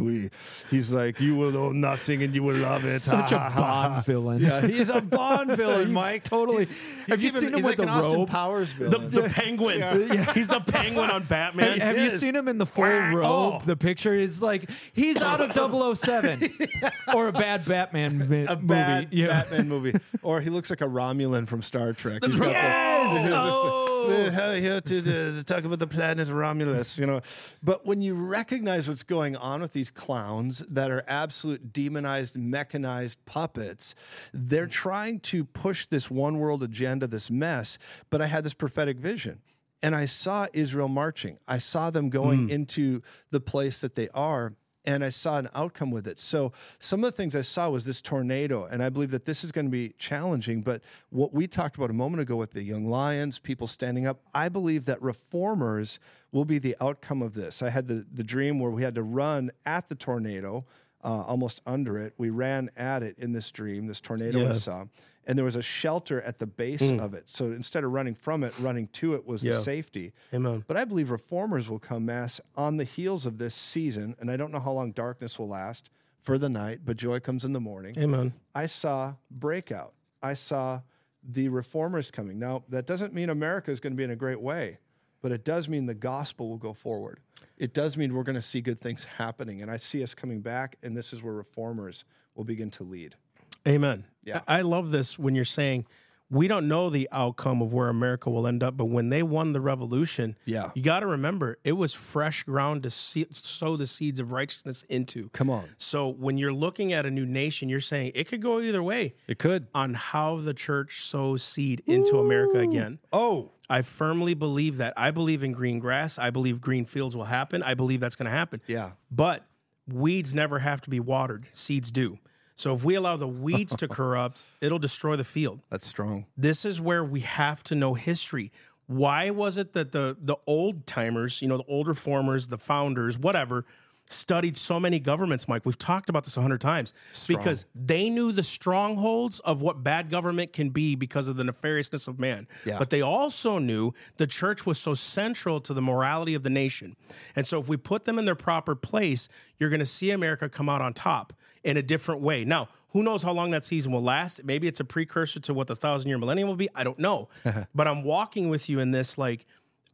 He's like, you will own nothing and you will love it. Such a Bond villain. Yeah, he's a Bond villain, Mike. Totally. Have you seen him with the robe? The penguin. Yeah. He's the penguin on Batman. Have you seen him in the full robe? The picture is like, he's out of 007 or a bad Batman movie. Batman movie. Or he looks like a Romulan from Star Trek. Yes! Here to talk about the planet Romulus, But when you recognize what's going on with these clowns that are absolute demonized, mechanized puppets, they're trying to push this one world agenda, this mess. But I had this prophetic vision. And I saw Israel marching. I saw them going into the place that they are. And I saw an outcome with it. So some of the things I saw was this tornado, and I believe that this is going to be challenging. But what we talked about a moment ago with the young lions, people standing up, I believe that reformers will be the outcome of this. I had the dream where we had to run at the tornado, almost under it. We ran at it in this dream, this tornado I saw. And there was a shelter at the base of it. So instead of running from it, running to it was the safety. Amen. But I believe reformers will come, Mass, on the heels of this season. And I don't know how long darkness will last for the night, but joy comes in the morning. Amen. I saw breakout. I saw the reformers coming. Now, that doesn't mean America is going to be in a great way, but it does mean the gospel will go forward. It does mean we're going to see good things happening. And I see us coming back, and this is where reformers will begin to lead. Amen. Yeah. I love this when you're saying we don't know the outcome of where America will end up, but when they won the revolution, you got to remember it was fresh ground to sow the seeds of righteousness into. Come on. So when you're looking at a new nation, you're saying it could go either way. It could. On how the church sows seed into America again. Oh. I firmly believe that. I believe in green grass. I believe green fields will happen. I believe that's going to happen. Yeah. But weeds never have to be watered. Seeds do. So if we allow the weeds to corrupt, it'll destroy the field. That's strong. This is where we have to know history. Why was it that the old timers, the old reformers, the founders, whatever, studied so many governments, Mike? We've talked about this 100 times. Strong. Because they knew the strongholds of what bad government can be because of the nefariousness of man. Yeah. But they also knew the church was so central to the morality of the nation. And so if we put them in their proper place, you're going to see America come out on top in a different way. Now, who knows how long that season will last? Maybe it's a precursor to what the 1,000-year millennium will be. I don't know. But I'm walking with you in this, like,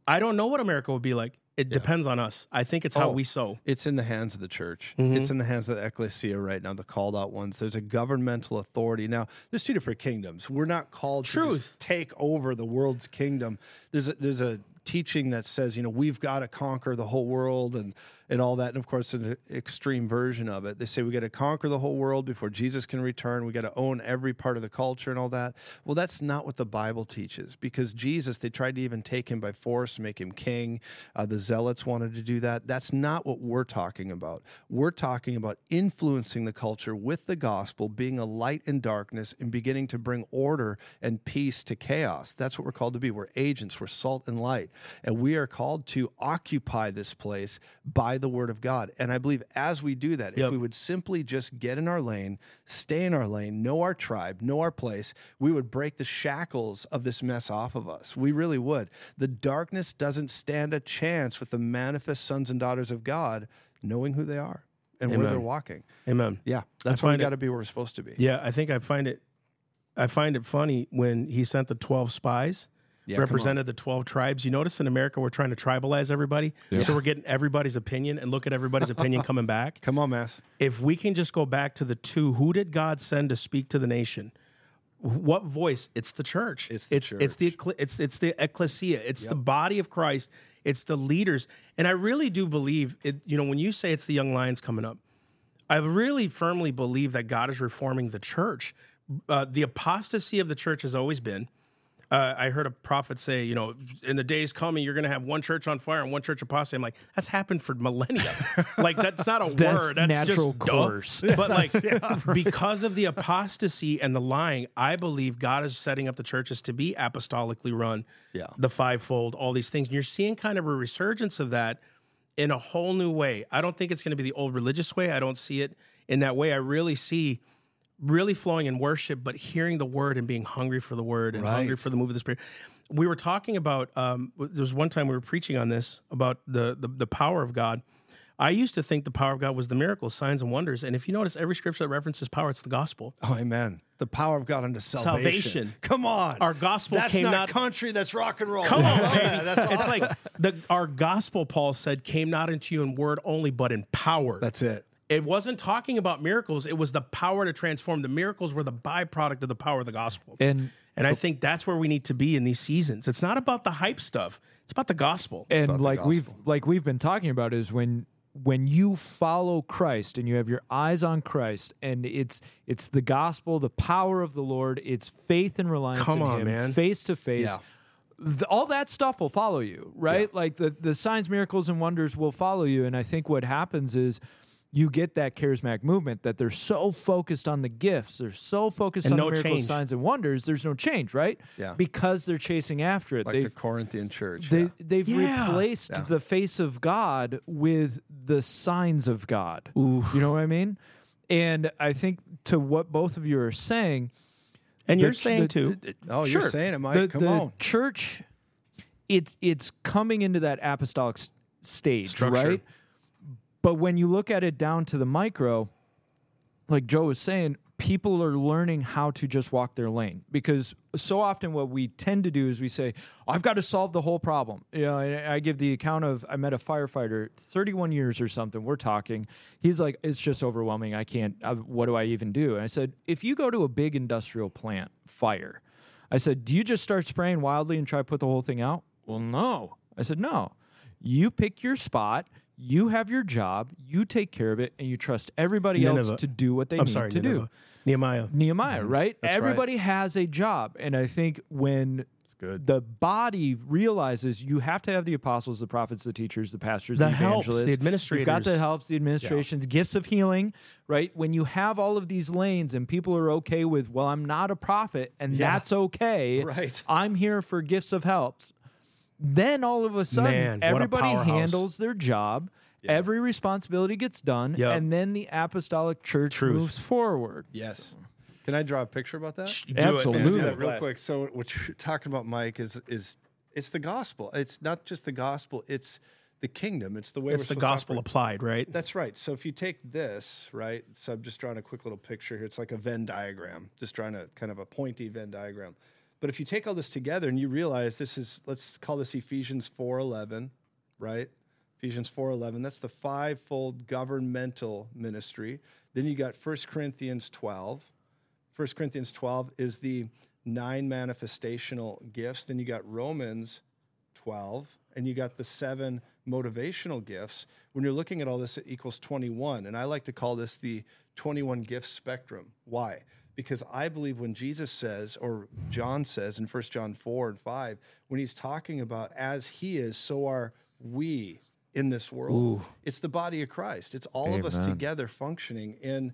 I don't know what America will be like. It depends on us. I think it's how we sow. It's in the hands of the church. Mm-hmm. It's in the hands of the ecclesia right now, the called out ones. There's a governmental authority. Now, there's two different kingdoms. We're not called to just take over the world's kingdom. There's a teaching that says, we've got to conquer the whole world and all that. And of course, an extreme version of it. They say we got to conquer the whole world before Jesus can return. We got to own every part of the culture and all that. Well, that's not what the Bible teaches, because Jesus, they tried to even take him by force, make him king. The zealots wanted to do that. That's not what we're talking about. We're talking about influencing the culture with the gospel, being a light in darkness and beginning to bring order and peace to chaos. That's what we're called to be. We're agents. We're salt and light. And we are called to occupy this place by the word of God. And I believe as we do that, if we would simply just get in our lane, stay in our lane, know our tribe, know our place, we would break the shackles of this mess off of us. We really would. The darkness doesn't stand a chance with the manifest sons and daughters of God knowing who they are and where they're walking. Amen. Yeah, that's why we got to be where we're supposed to be. Yeah, I think I find it funny when he sent the 12 spies. Yeah, represented the 12 tribes. You notice in America, we're trying to tribalize everybody. Yeah. So we're getting everybody's opinion and look at everybody's opinion coming back. Come on, Mass. If we can just go back to the two, who did God send to speak to the nation? What voice? It's the church. It's the church. It's the ecclesia. It's the body of Christ. It's the leaders. And I really do believe, when you say it's the young lions coming up, I really firmly believe that God is reforming the church. The apostasy of the church has always been. I heard a prophet say, you know, in the days coming, you're going to have one church on fire and one church apostate. I'm like, that's happened for millennia. Like, that's not a word. That's natural just course. But like, yeah, right. Because of the apostasy and the lying, I believe God is setting up the churches to be apostolically run, yeah, the fivefold, all these things. And you're seeing kind of a resurgence of that in a whole new way. I don't think it's going to be the old religious way. I don't see it in that way. I really see really flowing in worship, but hearing the word and being hungry for the word and right, hungry for the move of the Spirit. We were talking about, there was one time we were preaching on this, about the power of God. I used to think the power of God was the miracles, signs, and wonders. And if you notice, every scripture that references power, it's the gospel. Oh, amen. The power of God unto salvation. Come on. Our gospel that's came not... That's not country, that's rock and roll. Come on, baby. That's awesome. It's like our gospel, Paul said, came not unto you in word only, but in power. That's it. It wasn't talking about miracles. It was the power to transform. The miracles were the byproduct of the power of the gospel. And I think that's where we need to be in these seasons. It's not about the hype stuff. It's about the gospel. And like we've been talking about is when you follow Christ and you have your eyes on Christ, and it's the gospel, the power of the Lord, it's faith and reliance on him, man. Face to face. Yeah. All that stuff will follow you, right? Yeah. Like the signs, miracles, and wonders will follow you. And I think what happens is, you get that charismatic movement that they're so focused on the gifts, they're so focused on miracles, signs, and wonders, there's no change, right? Yeah. Because they're chasing after it. Like the Corinthian church. They've replaced the face of God with the signs of God. Ooh. You know what I mean? And I think to what both of you are saying... And you're saying too. Oh, sure. You're saying it, Mike. Come on. The church, it's coming into that apostolic stage, structure, right? But when you look at it down to the micro, like Joe was saying, people are learning how to just walk their lane. Because so often what we tend to do is we say, I've got to solve the whole problem. You know, I give the account of, I met a firefighter, 31 years or something, we're talking. He's like, it's just overwhelming. What do I even do? And I said, if you go to a big industrial plant fire, I said, do you just start spraying wildly and try to put the whole thing out? Well, no. I said, no. You pick your spot. You have your job, you take care of it, and you trust everybody else to do what they do. Nehemiah, right? That's everybody has a job. And I think when the body realizes you have to have the apostles, the prophets, the teachers, the pastors, the evangelists. Helps, the administrators. You've got the helps, the administrations, gifts of healing, right? When you have all of these lanes and people are okay with, well, I'm not a prophet, and that's okay. Right. I'm here for gifts of helps. Then all of a sudden, everybody handles their job, every responsibility gets done, and then the apostolic church moves forward. Yes. Can I draw a picture about that? Absolutely. Do that real quick. So what you're talking about, Mike, is it's the gospel. It's not just the gospel. It's the kingdom. It's the way it's the gospel applied, right? That's right. So if you take this, right, so I'm just drawing a quick little picture here. It's like a Venn diagram, just drawing a kind of a pointy Venn diagram. But if you take all this together and you realize this is, let's call this Ephesians 4:11, right? Ephesians 4:11, that's the fivefold governmental ministry. Then you got 1 Corinthians 12. 1 Corinthians 12 is the 9 manifestational gifts. Then you got Romans 12, and you got the 7 motivational gifts. When you're looking at all this, it equals 21. And I like to call this the 21 gift spectrum. Why? Because I believe when Jesus says, or John says in 1 John 4 and 5, when he's talking about as he is, so are we in this world. Ooh. It's the body of Christ. It's all of us together functioning. And,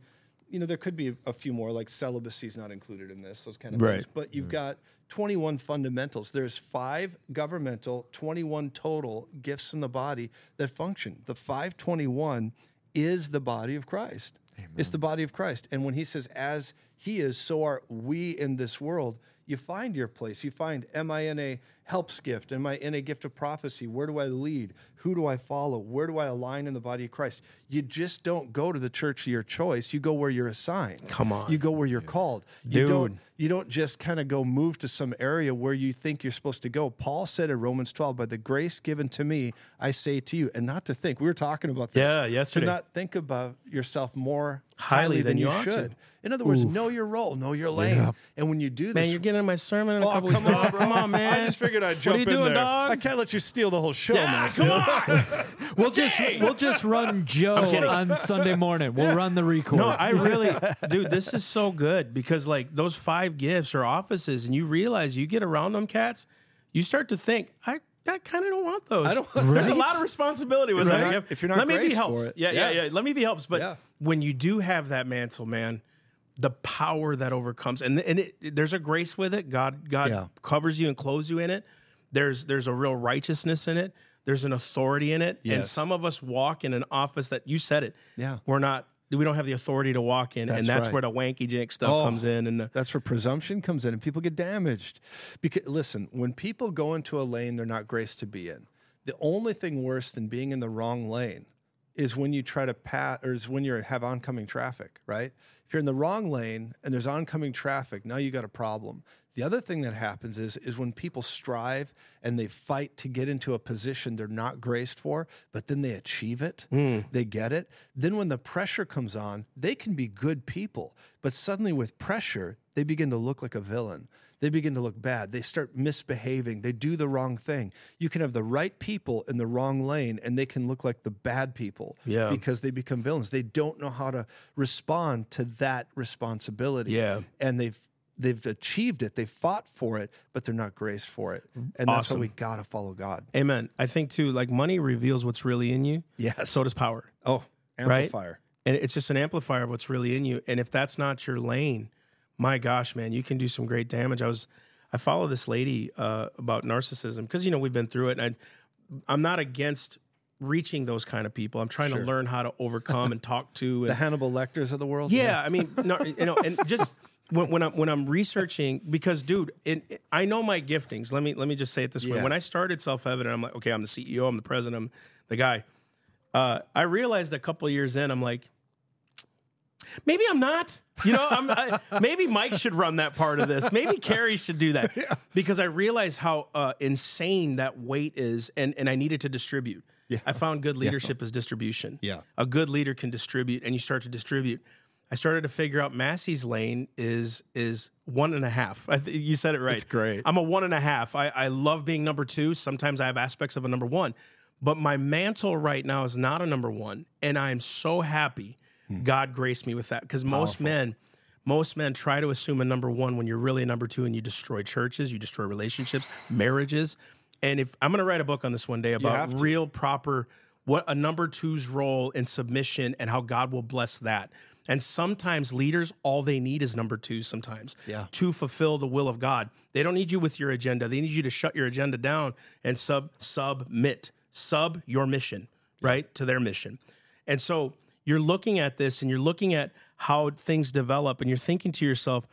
you know, there could be a few more, like celibacy is not included in this, those kind of things. But you've got 21 fundamentals. There's 5 governmental, 21 total gifts in the body that function. The 521 is the body of Christ. Amen. It's the body of Christ. And when he says, as he is, so are we in this world, you find your place. You find, am I in a helps gift? Am I in a gift of prophecy? Where do I lead? Who do I follow? Where do I align in the body of Christ? You just don't go to the church of your choice. You go where you're assigned. Come on. You go where you're called. You don't just kind of go move to some area where you think you're supposed to go. Paul said in Romans 12, by the grace given to me, I say to you, and not to think. We were talking about this. Yeah, yesterday. To not think about yourself more highly than you should. In other words, know your role, know your lane. Yeah. And when you do this... Man, you're getting in my sermon in a couple weeks. Oh, come on, man. I just figured I'd jump in there. Dog? I can't let you steal the whole show. Yeah, come on. we'll just run Joe on Sunday morning. We'll run the record. No, I really... Dude, this is so good because, like, those 5 5 gifts or offices and you realize you get around them cats, you start to think, I kind of don't want those. Right? There's a lot of responsibility with that. If you're not let me be helps. For it. Yeah. Let me be helps. But when you do have that mantle, man, the power that overcomes and there's a grace with it. God covers you and clothes you in it. There's a real righteousness in it. There's an authority in it. Yes. And some of us walk in an office that you said it. Yeah. We don't have the authority to walk in, that's right. Where the wanky jank stuff comes in. And that's where presumption comes in, and people get damaged. Because listen, when people go into a lane they're not graced to be in, the only thing worse than being in the wrong lane is when you try to pass, or is when you have oncoming traffic, right? If you're in the wrong lane and there's oncoming traffic, now you got a problem. The other thing that happens is when people strive and they fight to get into a position they're not graced for, but then they achieve it, they get it. Then when the pressure comes on, they can be good people, but suddenly with pressure, they begin to look like a villain. They begin to look bad. They start misbehaving. They do the wrong thing. You can have the right people in the wrong lane, and they can look like the bad people because they become villains. They don't know how to respond to that responsibility, and they've achieved it. They fought for it, but they're not graced for it, and that's why we got to follow God. Amen. I think, too, like money reveals what's really in you. Yes. So does power. Oh, amplifier. Right? And it's just an amplifier of what's really in you, and if that's not your lane— my gosh, man, you can do some great damage. I follow this lady about narcissism because, we've been through it. And I'm not against reaching those kind of people. I'm trying to learn how to overcome and talk to. The Hannibal Lecters of the world? Yeah. I mean, and just when I'm researching, because, dude, I know my giftings. Let me just say it this way. When I started Self Evident, I'm like, okay, I'm the CEO, I'm the president, I'm the guy. I realized a couple of years in, I'm like, maybe I'm not. Maybe Mike should run that part of this. Maybe Carrie should do that because I realized how insane that weight is, and I needed to distribute. Yeah. I found good leadership is distribution. Yeah, a good leader can distribute, and you start to distribute. I started to figure out Massey's lane is 1.5. You said it right. It's great. I'm a 1.5. I love being number 2. Sometimes I have aspects of a number 1, but my mantle right now is not a number 1, and I'm so happy. God graced me with that because most men try to assume a number 1 when you're really a number 2, and you destroy churches, you destroy relationships, marriages. And if I'm going to write a book on this one day about real proper what a number 2's role in submission and how God will bless that. And sometimes leaders, all they need is number 2 sometimes to fulfill the will of God. They don't need you with your agenda. They need you to shut your agenda down and submit your mission, right, to their mission. And so you're looking at this and you're looking at how things develop and you're thinking to yourself,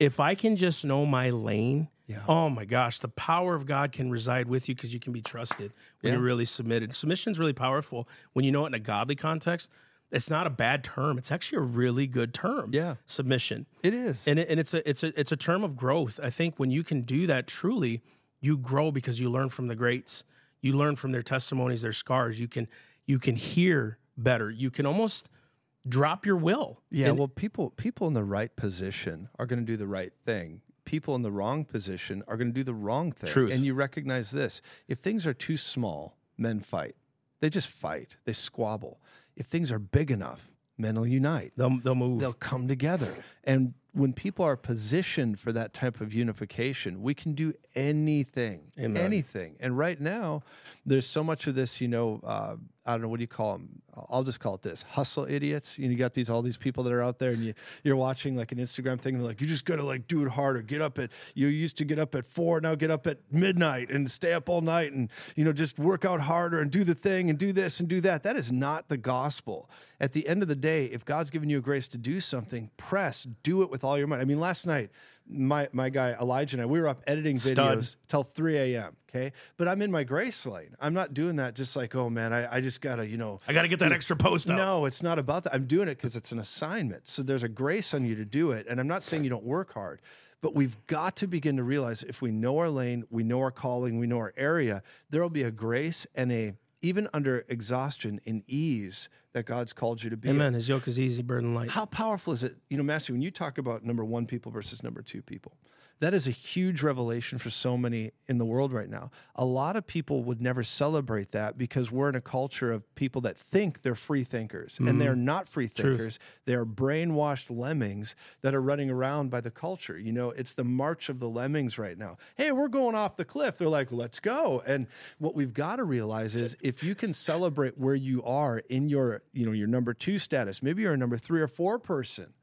if I can just know my lane, oh my gosh, the power of God can reside with you because you can be trusted when you're really submitted. Submission's really powerful when you know it in a godly context. It's not a bad term. It's actually a really good term. Yeah. Submission. It is. And it's a term of growth. I think when you can do that truly, you grow because you learn from the greats. You learn from their testimonies, their scars. You can hear better. You can almost drop your will. Yeah, well, people in the right position are going to do the right thing. People in the wrong position are going to do the wrong thing. Truth. And you recognize this. If things are too small, men fight. They just fight. They squabble. If things are big enough, men will unite. They'll move. They'll come together. And when people are positioned for that type of unification, we can do anything, Amen. Anything. And right now, there's so much of this, I don't know, what do you call them? I'll just call it this, hustle idiots. You got all these people that are out there, and you're watching like an Instagram thing, and they're like, you just got to like do it harder, you used to get up at 4, now get up at midnight and stay up all night and, just work out harder and do the thing and do this and do that. That is not the gospel. At the end of the day, if God's given you a grace to do something, press, do it with all your might. I mean, last night, my guy Elijah and I, we were up editing videos till 3 a.m., okay? But I'm in my grace lane. I'm not doing that just like, oh, man, I just got to, I got to get that extra post out. No, it's not about that. I'm doing it because it's an assignment. So there's a grace on you to do it, and I'm not saying you don't work hard. But we've got to begin to realize if we know our lane, we know our calling, we know our area, there will be a grace and even under exhaustion, in ease that God's called you to be. Amen. His yoke is easy, burden light. How powerful is it? Massey, when you talk about number 1 people versus number 2 people, That is a huge revelation for so many in the world right now. A lot of people would never celebrate that because we're in a culture of people that think they're free thinkers, and they're not free thinkers. They are brainwashed lemmings that are running around by the culture. You know, it's the march of the lemmings right now. Hey, we're going off the cliff. They're like, let's go. And what we've got to realize is if you can celebrate where you are in your, you know, your number two status, maybe you're a number 3 or 4 person.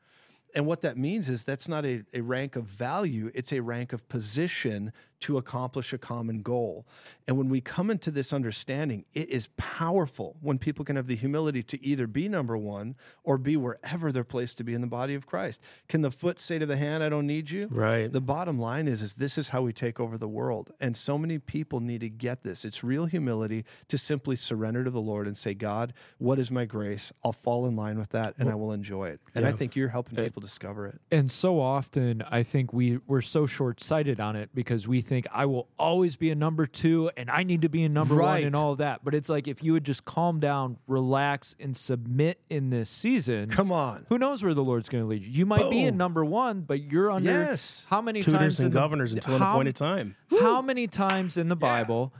And what that means is that's not a rank of value, it's a rank of position to accomplish a common goal. And when we come into this understanding, it is powerful when people can have the humility to either be number one or be wherever they're placed to be in the body of Christ. Can the foot say to the hand, I don't need you? Right. The bottom line is this is how we take over the world. And so many people need to get this. It's real humility to simply surrender to the Lord and say, God, what is my grace? I'll fall in line with that and I will enjoy it. And I think you're helping people discover it. And so often, I think we're so short-sighted on it because we think I will always be a number 2 and I need to be a number 1 and all of that. But it's like if you would just calm down, relax, and submit in this season. Come on. Who knows where the Lord's going to lead you? You might be in number 1, but you're under how many tutors times and governors until an appointed time. How many times in the Bible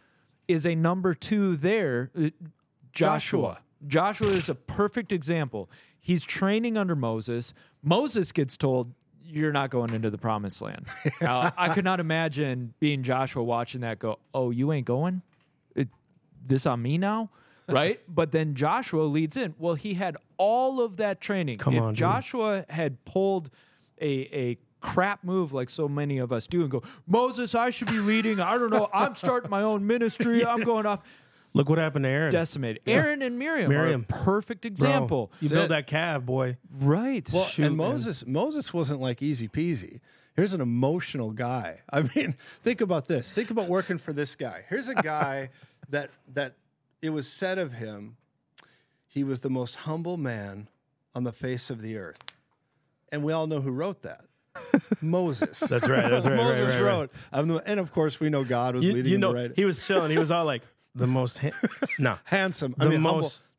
is a number 2 there? Joshua. Joshua is a perfect example. He's training under Moses. Moses gets told, you're not going into the promised land. Now, I could not imagine being Joshua watching that go, oh, you ain't going? This on me now? Right? But then Joshua leads in. Well, he had all of that training. If Joshua had pulled a crap move like so many of us do and go, Moses, I should be leading. I don't know. I'm starting my own ministry. I'm going off. Look what happened to Aaron. Decimated. Aaron and Miriam are a perfect example. Bro, you build that calf, boy. Right. Well, and Moses wasn't like easy peasy. Here's an emotional guy. I mean, think about this. Think about working for this guy. Here's a guy that it was said of him, he was the most humble man on the face of the earth. And we all know who wrote that. Moses. That's right. Moses wrote. And of course, we know God was leading him to write it. He was chilling. He was all like... The most handsome. The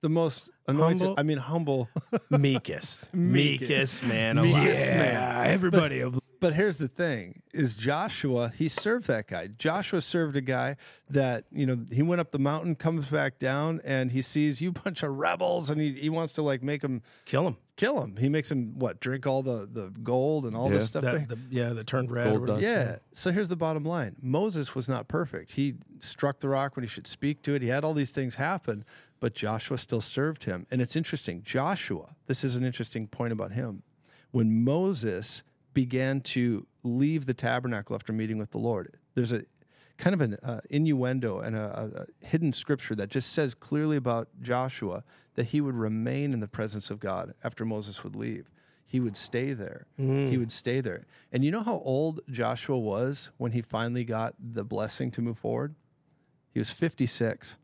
most anointed. Humble? I mean, humble. Meekest man alive. Everybody. But here's the thing: is Joshua? He served that guy. Joshua served a guy that he went up the mountain, comes back down, and he sees you bunch of rebels, and he wants to like make them kill him. He makes him drink all the gold and all this stuff. That turned red. Gold dust, yeah. So here's the bottom line: Moses was not perfect. He struck the rock when he should speak to it. He had all these things happen, but Joshua still served him. And it's interesting, Joshua. This is an interesting point about him. When Moses began to leave the tabernacle after meeting with the Lord, there's a kind of an innuendo and a hidden scripture that just says clearly about Joshua that he would remain in the presence of God after Moses would leave. He would stay there. He would stay there. And you know how old Joshua was when he finally got the blessing to move forward? He was 56.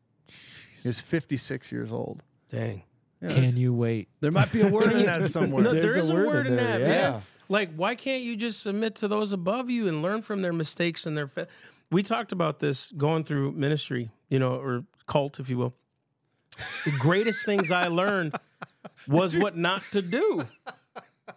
He was 56 years old. Dang. Yeah, can you wait? There might be a word in that somewhere. No, there is a word in that. Yeah. Like, why can't you just submit to those above you and learn from their mistakes and their... We talked about this going through ministry, or cult, if you will. The greatest things I learned was what not to do.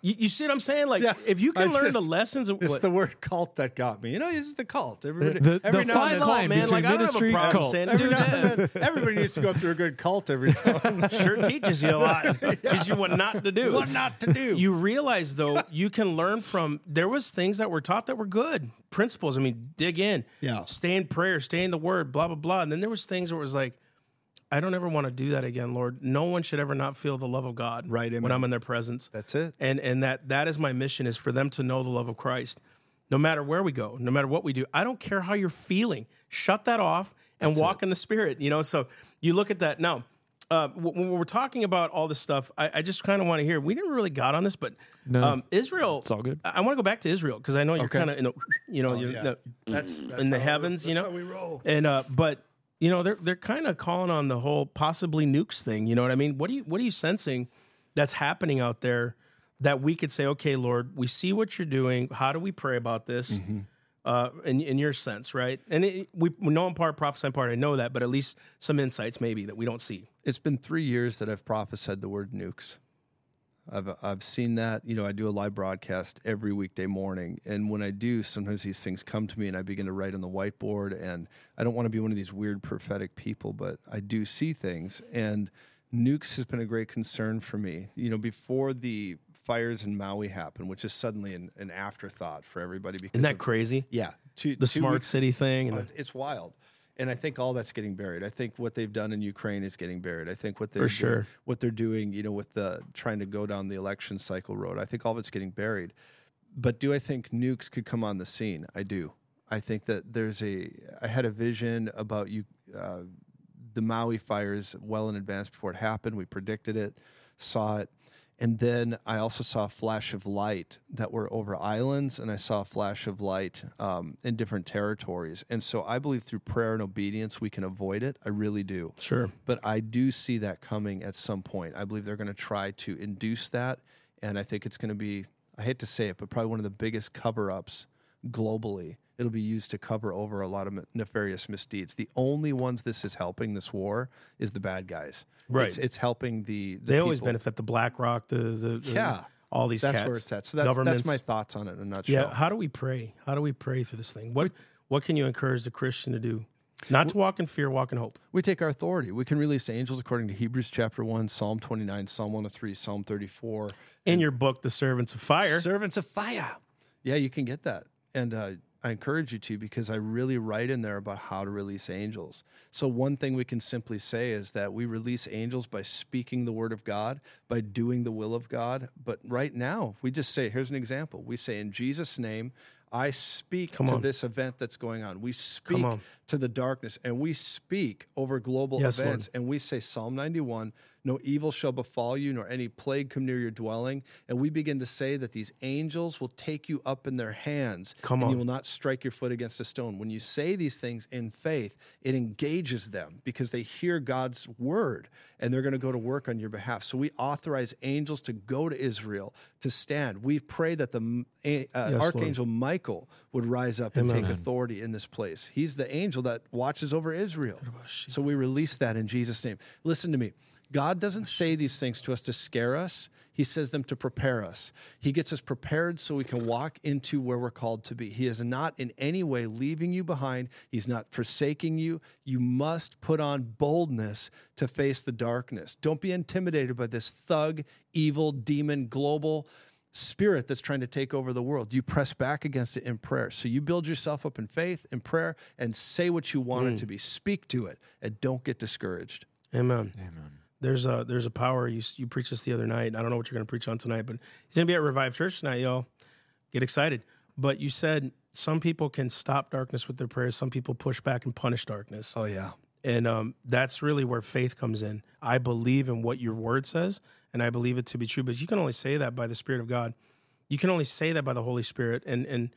You see what I'm saying? Like, if you can learn the lessons of... It's the word cult that got me. It's the cult. Every now and then, cult, man. Like, I don't have a problem saying that. Everybody needs to go through a good cult every now and then. Sure teaches you a lot. Teaches you what not to do. What not to do. You realize, though, you can learn from... There was things that were taught that were good. Principles. I mean, dig in. Yeah. Stay in prayer. Stay in the word. Blah, blah, blah. And then there was things where it was like, I don't ever want to do that again, Lord. No one should ever not feel the love of God when I'm in their presence. That's it. And that is my mission, is for them to know the love of Christ. No matter where we go, no matter what we do, I don't care how you're feeling. Shut that off and walk in the Spirit. So you look at that. Now, when we're talking about all this stuff, I just kind of want to hear, we never really got on this, but Israel. It's all good. I want to go back to Israel because I know you're kind of in the, that's in the heavens, that's how we roll. And, but... They're kind of calling on the whole possibly nukes thing. You know what I mean? What are you sensing that's happening out there that we could say, okay, Lord, we see what you're doing. How do we pray about this? In your sense, right? And we know in part, prophesy in part. I know that, but at least some insights maybe that we don't see. It's been 3 years that I've prophesied the word nukes. I've seen that. You know, I do a live broadcast every weekday morning, and when I do, sometimes these things come to me, and I begin to write on the whiteboard, and I don't want to be one of these weird prophetic people, but I do see things, and nukes has been a great concern for me. You know, before the fires in Maui happened, which is suddenly an afterthought for everybody. Isn't that crazy? Yeah. The smart city thing. It's wild. And I think all that's getting buried. I think what they've done in Ukraine is getting buried. I think what they're doing, you know, with the trying to go down the election cycle road, I think all of it's getting buried. But do I think nukes could come on the scene? I do. I think that I had a vision about the Maui fires well in advance before it happened. We predicted it, saw it. And then I also saw a flash of light that were over islands, and I saw a flash of light in different territories. And so I believe through prayer and obedience, we can avoid it. I really do. Sure. But I do see that coming at some point. I believe they're going to try to induce that, and I think it's going to be, I hate to say it, but probably one of the biggest cover-ups globally. It'll be used to cover over a lot of nefarious misdeeds. The only ones this is helping, this war, is the bad guys. Right. It's helping the They people. Always benefit the BlackRock, all these cats. That's where it's at. So that's my thoughts on it in a nutshell. Yeah, how do we pray? How do we pray through this thing? What can you encourage the Christian to do? Not to walk in fear, walk in hope. We take our authority. We can release angels according to Hebrews chapter 1, Psalm 29, Psalm 103, Psalm 34. In your book, The Servants of Fire. Servants of Fire. Yeah, you can get that. And I encourage you to, because I really write in there about how to release angels. So one thing we can simply say is that we release angels by speaking the word of God, by doing the will of God. But right now, we just say, here's an example. We say, in Jesus' name, I speak to this event that's going on. We speak to the darkness, and we speak over global events. Lord. And we say, Psalm 91, no evil shall befall you, nor any plague come near your dwelling. And we begin to say that these angels will take you up in their hands, and you will not strike your foot against a stone. When you say these things in faith, it engages them because they hear God's word, and they're going to go to work on your behalf. So we authorize angels to go to Israel to stand. We pray that the Archangel Lord. Michael would rise up and take authority in this place. He's the angel that watches over Israel. So we release that in Jesus' name. Listen to me. God doesn't say these things to us to scare us. He says them to prepare us. He gets us prepared so we can walk into where we're called to be. He is not in any way leaving you behind. He's not forsaking you. You must put on boldness to face the darkness. Don't be intimidated by this thug, evil, demon, global spirit that's trying to take over the world. You press back against it in prayer. So you build yourself up in faith, in prayer, and say what you want it to be. Speak to it, and don't get discouraged. Amen. There's a power. You preached this the other night. I don't know what you're going to preach on tonight, but he's going to be at Revive Church tonight, y'all. Get excited. But you said some people can stop darkness with their prayers. Some people push back and punish darkness. Oh, yeah. And that's really where faith comes in. I believe in what your word says, and I believe it to be true. But you can only say that by the Spirit of God. You can only say that by the Holy Spirit and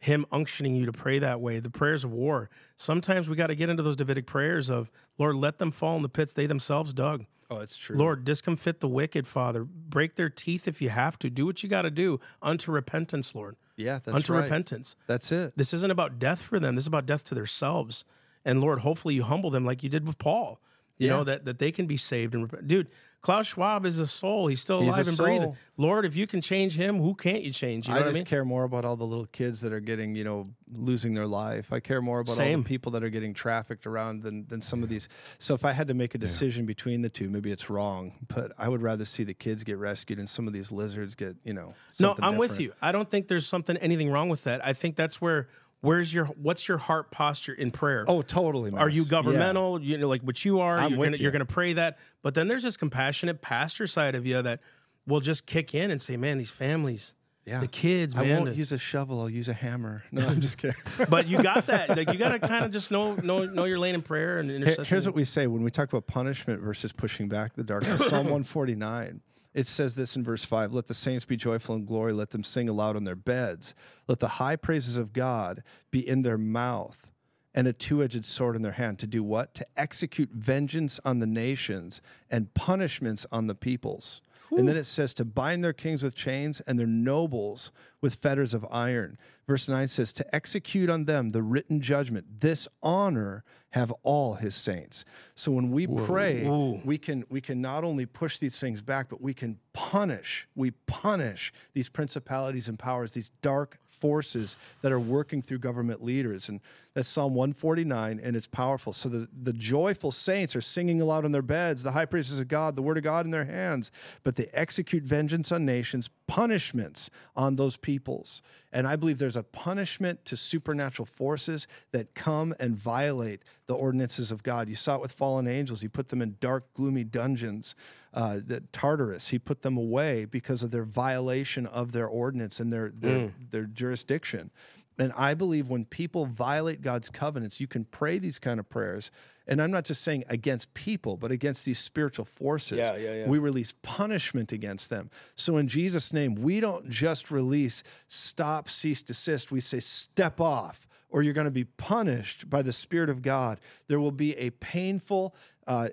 him unctioning you to pray that way. The prayers of war. Sometimes we got to get into those Davidic prayers of, Lord, let them fall in the pits they themselves dug. Oh, it's true. Lord, discomfit the wicked, Father. Break their teeth if you have to. Do what you got to do unto repentance, Lord. Yeah, that's unto right. Unto repentance. That's it. This isn't about death for them. This is about death to themselves. And Lord, hopefully you humble them like you did with Paul. You know, that they can be saved. And dude, Klaus Schwab is a soul. He's still alive and breathing. Lord, if you can change him, who can't you change? You know I care more about all the little kids that are getting, losing their life. I care more about all the people that are getting trafficked around than some of these. So if I had to make a decision between the two, maybe it's wrong, but I would rather see the kids get rescued and some of these lizards get, something different. With you. I don't think there's anything wrong with that. I think that's where... What's your heart posture in prayer? Oh, totally. Are you governmental? Yeah. Like what you are, you're going to pray that. But then there's this compassionate pastor side of you that will just kick in and say, man, these families, the kids, man. I won't use a shovel. I'll use a hammer. No, I'm just kidding. But you got that. Like, you got to kind of just know your lane in prayer and intercession. Here's what we say when we talk about punishment versus pushing back the darkness. Psalm 149. It says this in verse 5, let the saints be joyful in glory. Let them sing aloud on their beds. Let the high praises of God be in their mouth and a two-edged sword in their hand. To do what? To execute vengeance on the nations and punishments on the peoples. Ooh. And then it says to bind their kings with chains and their nobles with fetters of iron. Verse 9 says, to execute on them the written judgment, this honor have all his saints. So when we pray, we can not only push these things back, but we punish these principalities and powers, these dark forces that are working through government leaders. And that's Psalm 149, and it's powerful. So the joyful saints are singing aloud in their beds, the high praises of God, the word of God in their hands, but they execute vengeance on nations, punishments on those peoples. And I believe there's a punishment to supernatural forces that come and violate the ordinances of God. You saw it with fallen angels. He put them in dark, gloomy dungeons, Tartarus. He put them away because of their violation of their ordinance and their jurisdiction. And I believe when people violate God's covenants, you can pray these kind of prayers. And I'm not just saying against people, but against these spiritual forces. Yeah. We release punishment against them. So in Jesus' name, we don't just release stop, cease, desist. We say step off, or you're going to be punished by the Spirit of God. There will be a painful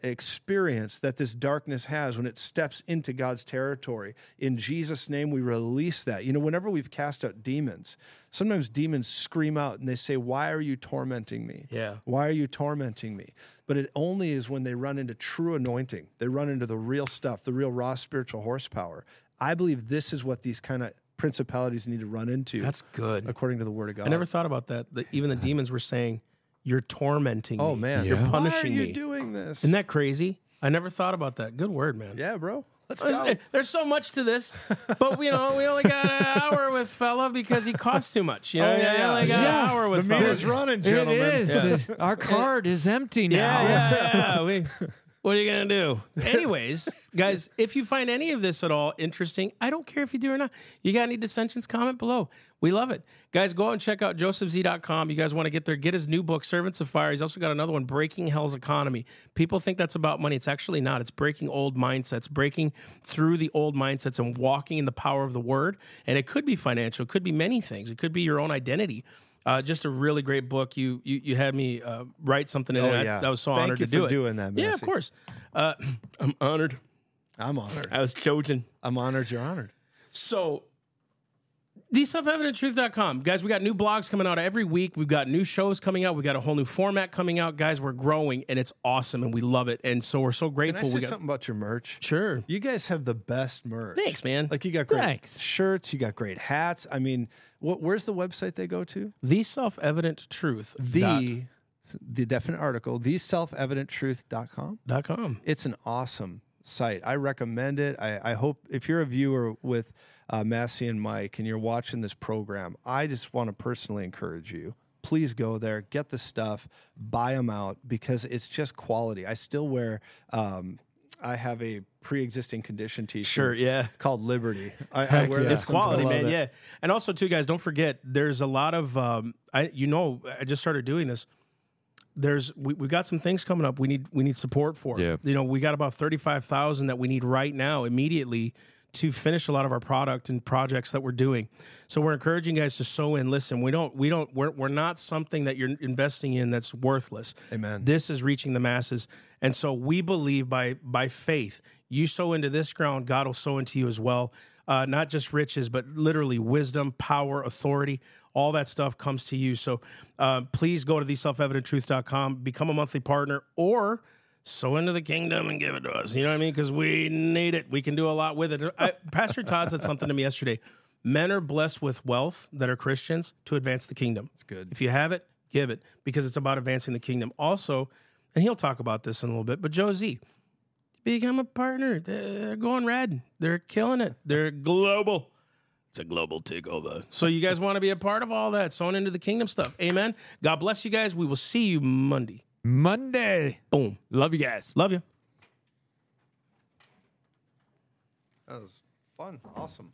experience that this darkness has when it steps into God's territory. In Jesus' name, we release that. You know, whenever we've cast out demons, sometimes demons scream out and they say, why are you tormenting me? Yeah. Why are you tormenting me? But it only is when they run into true anointing. They run into the real stuff, the real raw spiritual horsepower. I believe this is what these kind of principalities need to run into. That's good. According to the Word of God. I never thought about that. Even the demons were saying, you're tormenting me. Oh, man. Yeah. You're punishing me. Why are you doing this? Isn't that crazy? I never thought about that. Good word, man. Yeah, bro. Let's go. There's so much to this, but we only got an hour with fella because he costs too much. You know? We only got an hour with fella. The meter's running, gentlemen. It is. Yeah. Our card is empty now. Yeah. What are you going to do? Anyways, guys, if you find any of this at all interesting, I don't care if you do or not. You got any dissensions, comment below. We love it. Guys, go out and check out JosephZ.com. You guys want to get there. Get his new book, Servants of Fire. He's also got another one, Breaking Hell's Economy. People think that's about money. It's actually not. It's breaking old mindsets, breaking through the old mindsets and walking in the power of the word. And it could be financial. It could be many things. It could be your own identity. Just a really great book. You had me write something in it. Yeah. I was so honored to do it. Thank you for doing that, Massey. Yeah, of course. I'm honored. I'm honored. I was chosen. I'm honored. You're honored. So, TheSelfEvidentTruth.com. Guys, we got new blogs coming out every week. We've got new shows coming out. We got a whole new format coming out. Guys, we're growing, and it's awesome, and we love it. And so we're so grateful. Can I say something about your merch? Sure. You guys have the best merch. Thanks, man. Like, you got great shirts. You got great hats. I mean, where's the website they go to? The Self-Evident Truth. The definite article, TheSelfEvidentTruth.com. It's an awesome site. I recommend it. I hope if you're a viewer with Massey and Mike and you're watching this program, I just want to personally encourage you. Please go there, get the stuff, buy them out, because it's just quality. I still wear... I have a pre-existing condition T-shirt called Liberty. I wear that. It's quality, man. It. Yeah. And also, too, guys, don't forget, there's a lot of, I just started doing this. We've got some things coming up we need support for. Yeah. You know, we got about 35,000 that we need right now immediately to finish a lot of our product and projects that we're doing. So we're encouraging guys to sow in. Listen, we're not something that you're investing in that's worthless. Amen. This is reaching the masses. And so we believe by faith, you sow into this ground, God will sow into you as well. Not just riches, but literally wisdom, power, authority, all that stuff comes to you. So please go to theselfevidenttruth.com, become a monthly partner, or sow into the kingdom and give it to us. You know what I mean? Because we need it. We can do a lot with it. Pastor Todd said something to me yesterday. Men are blessed with wealth that are Christians to advance the kingdom. It's good. If you have it, give it, because it's about advancing the kingdom. Also, and he'll talk about this in a little bit, but Joe Z, become a partner. They're going red. They're killing it. They're global. It's a global takeover. So you guys want to be a part of all that, sown into the kingdom stuff. Amen. God bless you guys. We will see you Monday. Boom. Love you guys. Love you. That was fun. Awesome.